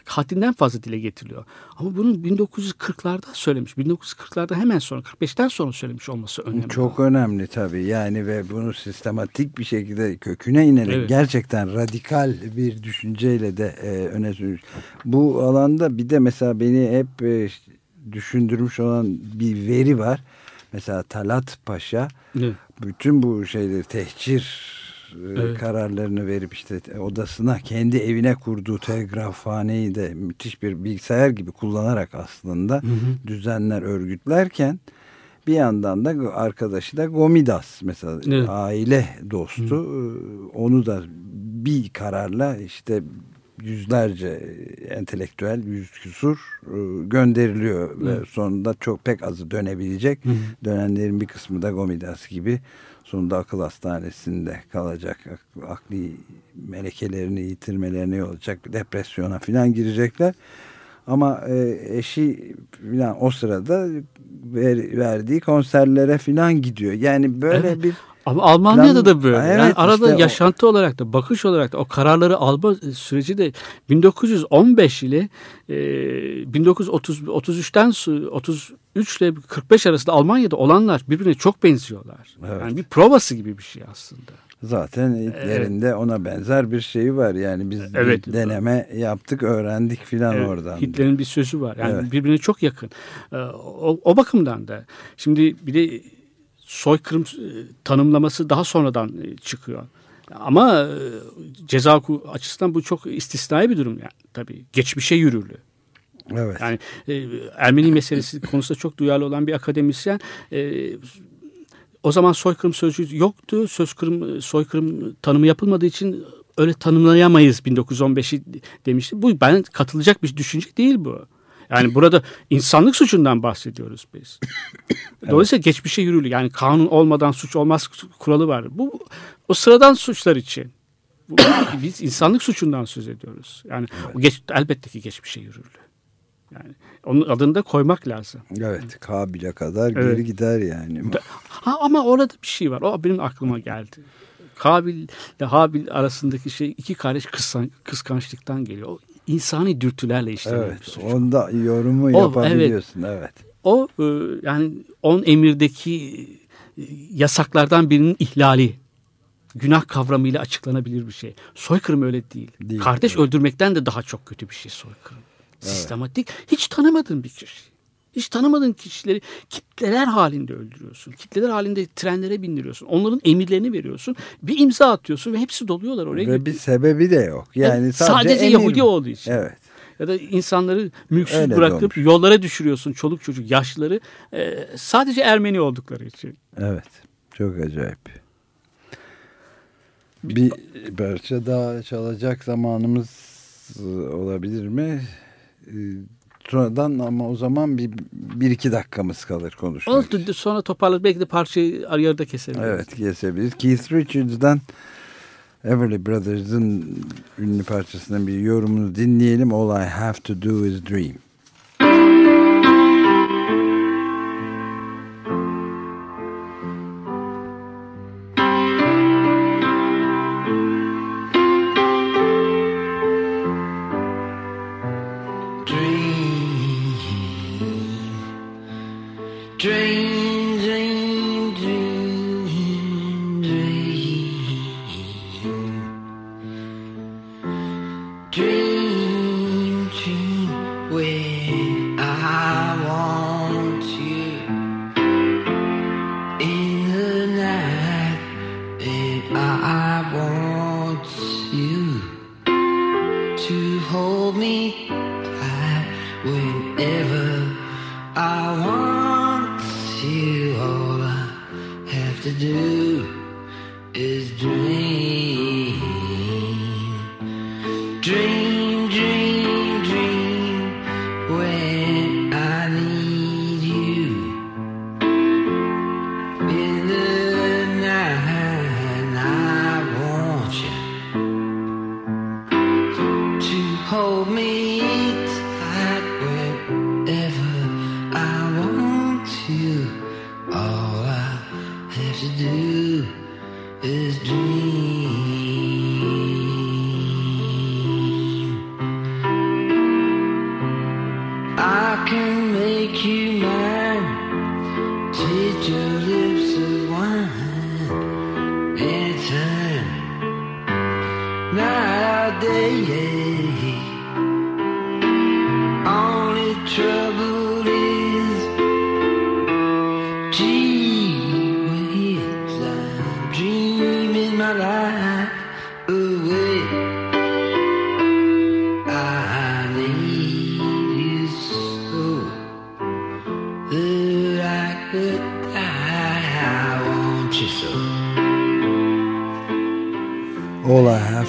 haddinden fazla dile getiriliyor. Ama bunun 1940'larda söylemiş, 1940'larda hemen sonra, 45'ten sonra söylemiş olması önemli. Çok önemli tabii yani ve bunu sistematik bir şekilde köküne inerek gerçekten radikal bir düşünceyle de öne sürmüş. Bu alanda bir de mesela beni hep düşündürmüş olan bir veri var. Mesela Talat Paşa bütün bu şeyleri tehcir kararlarını verip işte odasına, kendi evine kurduğu telgrafhaneyi de müthiş bir bilgisayar gibi kullanarak aslında düzenler, örgütlerken bir yandan da arkadaşı da Gomidas mesela aile dostu onu da bir kararla işte yüzlerce entelektüel, yüz küsur gönderiliyor ve sonunda pek azı dönebilecek. Dönenlerin bir kısmı da Gomidas gibi sonunda akıl hastanesinde kalacak, akli melekelerini yitirmelerine yol açacak, depresyona filan girecekler. Ama eşi filan o sırada verdiği konserlere filan gidiyor. Yani böyle bir... Ama Almanya'da da böyle. Evet, yani arada işte yaşantı olarak da, bakış olarak da o kararları alma süreci de 1915 ile 1933 ile 45 arasında Almanya'da olanlar birbirine çok benziyorlar. Evet. Yani bir provası gibi bir şey aslında. Zaten Hitler'inde ona benzer bir şey var. Yani biz bir deneme yaptık, öğrendik filan oradan. Hitler'in bir sözü var. Yani birbirine çok yakın. O bakımdan da. Şimdi bir de soykırım tanımlaması daha sonradan çıkıyor. Ama ceza hukuku açısından bu çok istisnai bir durum. Yani, tabii geçmişe yürürlü. Evet. Yani Ermeni meselesi konusunda çok duyarlı olan bir akademisyen... O zaman soykırım sözcüğü yoktu. Soykırım tanımı yapılmadığı için öyle tanımlayamayız 1915'i demişti. Bu ben katılacak bir düşünce değil bu. Yani burada insanlık suçundan bahsediyoruz biz. Dolayısıyla geçmişe yürürlü. Yani kanun olmadan suç olmaz kuralı var. Bu o sıradan suçlar için. Biz insanlık suçundan söz ediyoruz. Yani elbette ki geçmişe yürürlü. Yani onun adını da koymak lazım. Evet, Kabil'e kadar geri gider yani. Ama orada bir şey var. O benim aklıma geldi. Kabil ile Habil arasındaki şey iki kardeş kıskançlıktan geliyor. O insani dürtülerle işleniyor. Evet, onda yorumu yapabiliyorsun. Evet. O yani 10 emirdeki yasaklardan birinin ihlali. Günah kavramıyla açıklanabilir bir şey. Soykırım öyle değil. Kardeş öldürmekten de daha çok kötü bir şey soykırım. Sistematik. Evet. Hiç tanımadığın bir kişi. Hiç tanımadığın kişileri kitleler halinde öldürüyorsun. Kitleler halinde trenlere bindiriyorsun. Onların emirlerini veriyorsun. Bir imza atıyorsun ve hepsi doluyorlar oraya. Ve bir sebebi de yok. Yani sadece Yahudi olduğu için. Evet. Ya da insanları mülksüz öyle bırakıp yollara düşürüyorsun. Çoluk çocuk, yaşlıları. Sadece Ermeni oldukları için. Evet. Çok acayip. Bir parça daha çalacak zamanımız olabilir mi? Sonradan ama o zaman bir iki dakikamız kalır konuşmak. Olur, sonra toparlarız. Belki de parçayı ara yarıda kesebiliriz. Evet, kesebiliriz. Keith Richards'dan Everly Brothers'ın ünlü parçasından bir yorumunu dinleyelim. All I Have to Do is Dream.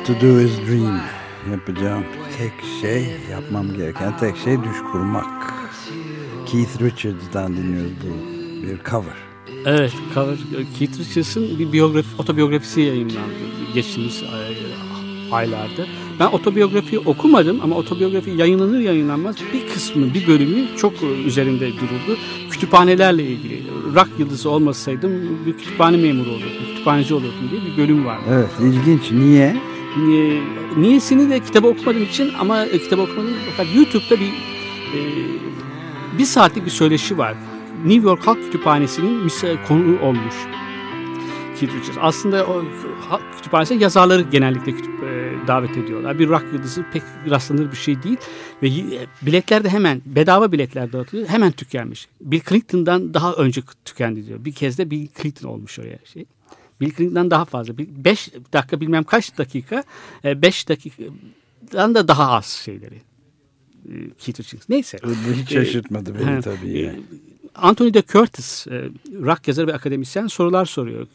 To do is dream. Yapacağım tek şey, yapmam gereken tek şey düş kurmak. Keith Richards'dan dinliyoruz bu bir cover. Evet, cover. Keith Richards'ın bir otobiyografisi yayınlandı geçtiğimiz aylarda. Ben otobiyografiyi okumadım ama otobiyografi yayınlanır yayınlanmaz bir kısmı, bir bölümü çok üzerinde duruldu. Kütüphanelerle ilgili. Rock yıldızı olmasaydım bir kütüphane memuru olurdum, kütüphaneci olurdum diye bir bölüm vardı. Evet, ilginç. Niye? Niyesini de kitabı okumadığım için ama kitabı okumadığım fakat YouTube'da bir saatlik bir söyleşi var. New York Halk Kütüphanesi'nin konu olmuş. Türkçesi. Aslında o kütüphanesi yazarları genellikle davet ediyorlar. Bir rock yıldızı pek rastlanır bir şey değil. Ve biletler de hemen bedava biletler dağıtılıyor. Hemen tükenmiş. Bill Clinton'dan daha önce tükendi diyor. Bir kez de Bill Clinton olmuş oraya şey. Bill Clinton'dan daha fazla. 5 dakika bilmem kaç dakika. 5 dakikadan da daha az şeyleri. Keith Richards. Neyse. Bu hiç şaşırtmadı beni tabii. Yani. Anthony de Curtis, rock yazarı ve akademisyen sorular soruyor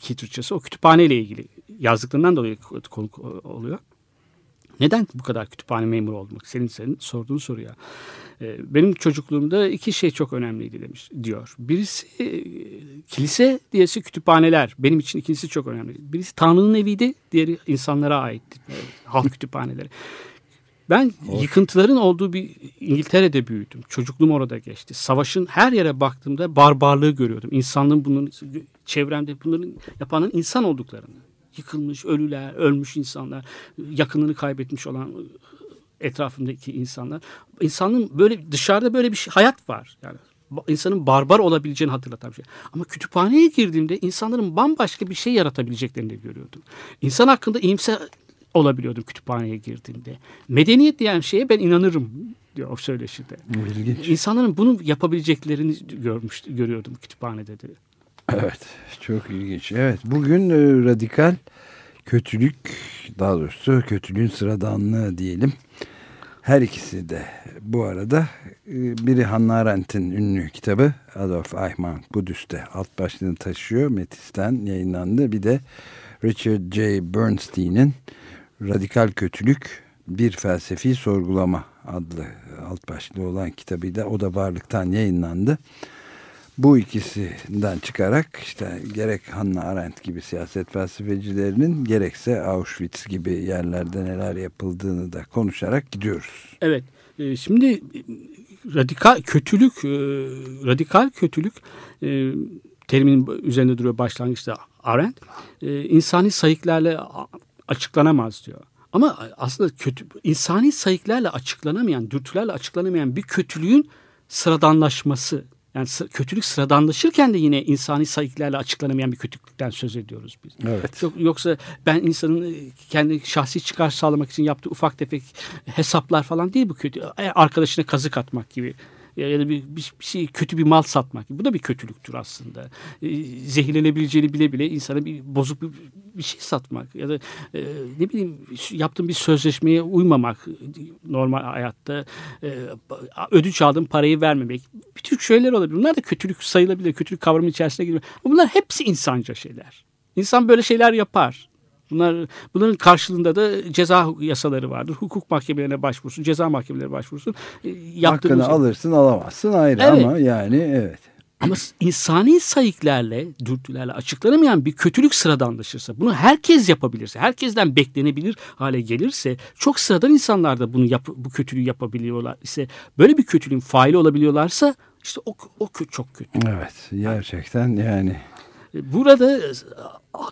Keith Richards'a. O kütüphaneyle ilgili yazdıklarından dolayı konuk oluyor. Neden bu kadar kütüphane memuru olmak? Senin sorduğun soruya. Benim çocukluğumda iki şey çok önemliydi demiş diyor. Birisi kilise, diğerisi kütüphaneler. Benim için ikincisi çok önemli. Birisi Tanrı'nın eviydi, diğeri insanlara aitti. Halk kütüphaneleri. Ben yıkıntıların olduğu bir İngiltere'de büyüdüm. Çocukluğum orada geçti. Savaşın her yere baktığımda barbarlığı görüyordum. İnsanlığın bunun çevremde bunların yapanın insan olduklarını. Yıkılmış ölüler, ölmüş insanlar, yakınını kaybetmiş olan etrafımdaki insanlar. İnsanın böyle dışarıda böyle bir şey, hayat var yani. İnsanın barbar olabileceğini hatırlatan bir şey. Ama kütüphaneye girdiğimde insanların bambaşka bir şey yaratabileceklerini de görüyordum. İnsan hakkında iyimser olabiliyordum kütüphaneye girdiğimde. Medeniyet diyen şeye ben inanırım diyor o söyleşide. İlginç. İnsanların bunu yapabileceklerini görüyordum kütüphanede diyor. Evet, çok ilginç. Evet, bugün radikal kötülük, daha doğrusu kötülüğün sıradanlığı diyelim. Her ikisi de bu arada biri Hannah Arendt'in ünlü kitabı Adolf Eichmann Kudüs'te alt başlığını taşıyor. Metis'ten yayınlandı. Bir de Richard J. Bernstein'in Radikal Kötülük Bir Felsefi Sorgulama adlı alt başlığı olan kitabıyla, o da Varlık'tan yayınlandı. Bu ikisinden çıkarak işte gerek Hannah Arendt gibi siyaset felsefecilerinin gerekse Auschwitz gibi yerlerde neler yapıldığını da konuşarak gidiyoruz. Evet, şimdi radikal kötülük terimin üzerinde duruyor başlangıçta Arendt. İnsani sayıklarla açıklanamaz diyor. Ama aslında insani sayıklarla açıklanamayan, dürtülerle açıklanamayan bir kötülüğün sıradanlaşması. Yani kötülük sıradanlaşırken de yine insani sayıklarla açıklanamayan bir kötülükten söz ediyoruz biz. Evet. Yoksa ben insanın kendi şahsi çıkar sağlamak için yaptığı ufak tefek hesaplar falan değil bu kötü. Arkadaşına kazık atmak gibi. Ya da bir şey, kötü bir mal satmak. Bu da bir kötülüktür aslında. Zehirlenebileceğini bile bile insana bir bozuk bir şey satmak ya da ne bileyim yaptığım bir sözleşmeye uymamak normal hayatta, ödünç aldığım parayı vermemek. Bir tür şeyler olabilir. Bunlar da kötülük sayılabilir. Kötülük kavramı içerisine giriyor. Bunlar hepsi insanca şeyler. İnsan böyle şeyler yapar. Bunların karşılığında da ceza yasaları vardır. Hukuk mahkemelerine başvursun, ceza mahkemelerine başvursun. Hakkını alırsın, alamazsın ayrı, evet. Ama yani evet. Ama insani sayıklarla, dürtülerle açıklanamayan bir kötülük sıradanlaşırsa, bunu herkes yapabilirse, herkesten beklenebilir hale gelirse, çok sıradan insanlar da bunu bu kötülüğü yapabiliyorlar ise, böyle bir kötülüğün faili olabiliyorlarsa, işte o çok kötü. Evet, gerçekten yani. Burada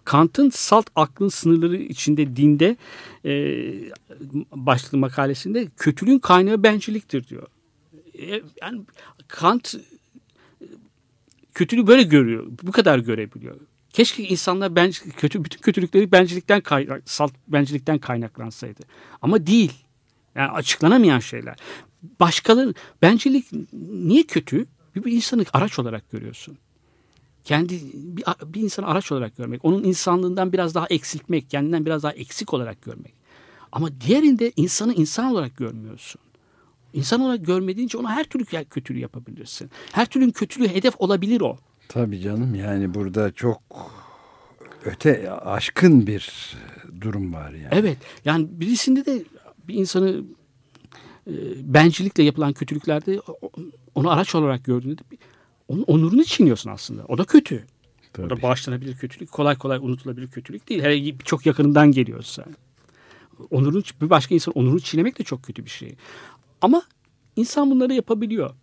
Kant'ın salt aklın sınırları içinde dinde başlıklı makalesinde kötülüğün kaynağı bencilliktir diyor. Yani Kant kötülüğü böyle görüyor, bu kadar görebiliyor. Keşke insanlar bütün kötülükleri salt bencillikten kaynaklansaydı. Ama değil. Yani açıklanamayan şeyler. Başkaları bencillik niye kötü? Bir insanı araç olarak görüyorsun. Kendi bir insanı araç olarak görmek, onun insanlığından biraz daha eksiltmek, kendinden biraz daha eksik olarak görmek. Ama diğerinde insanı insan olarak görmüyorsun. İnsan olarak görmediğince ona her türlü kötülüğü yapabilirsin. Her türlü kötülüğü hedef olabilir o. Tabii canım, yani burada çok öte aşkın bir durum var yani. Evet, yani birisinde de bir insanı bencillikle yapılan kötülüklerde onu araç olarak gördüğünde onun onurunu çiğniyorsun aslında. O da kötü. Tabii. O da bağışlanabilir kötülük. Kolay kolay unutulabilir kötülük değil. Hele çok yakınından geliyorsa. Bir başka insan onurunu çiğnemek de çok kötü bir şey. Ama insan bunları yapabiliyor.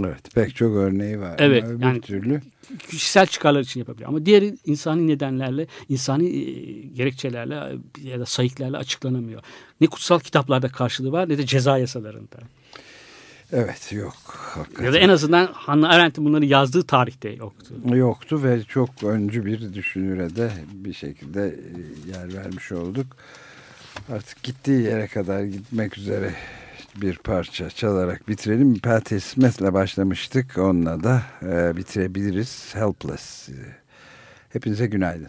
Evet. Pek çok örneği var. Evet. Yani türlü kişisel çıkarlar için yapabiliyor. Ama diğer insani nedenlerle, insani gerekçelerle ya da sayıklarla açıklanamıyor. Ne kutsal kitaplarda karşılığı var ne de ceza yasalarında. Evet, yok. Hakikaten. Ya da en azından Hannah Arendt'in bunları yazdığı tarihte yoktu. Yoktu ve çok öncü bir düşünüre de bir şekilde yer vermiş olduk. Artık gittiği yere kadar gitmek üzere bir parça çalarak bitirelim. Patti Smith'le başlamıştık. Onunla da bitirebiliriz. Helpless. Hepinize günaydın.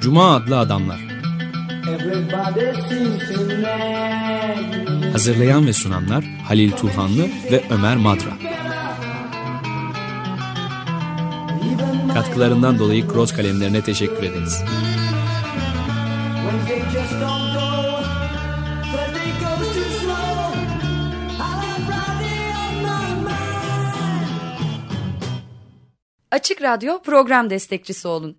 Cuma adlı adamlar. Hazırlayan ve sunanlar Halil Turhanlı ve Ömer Madra. Katkılarından dolayı Kroos kalemlerine teşekkür ederiz. Açık Radyo program destekçisi olun.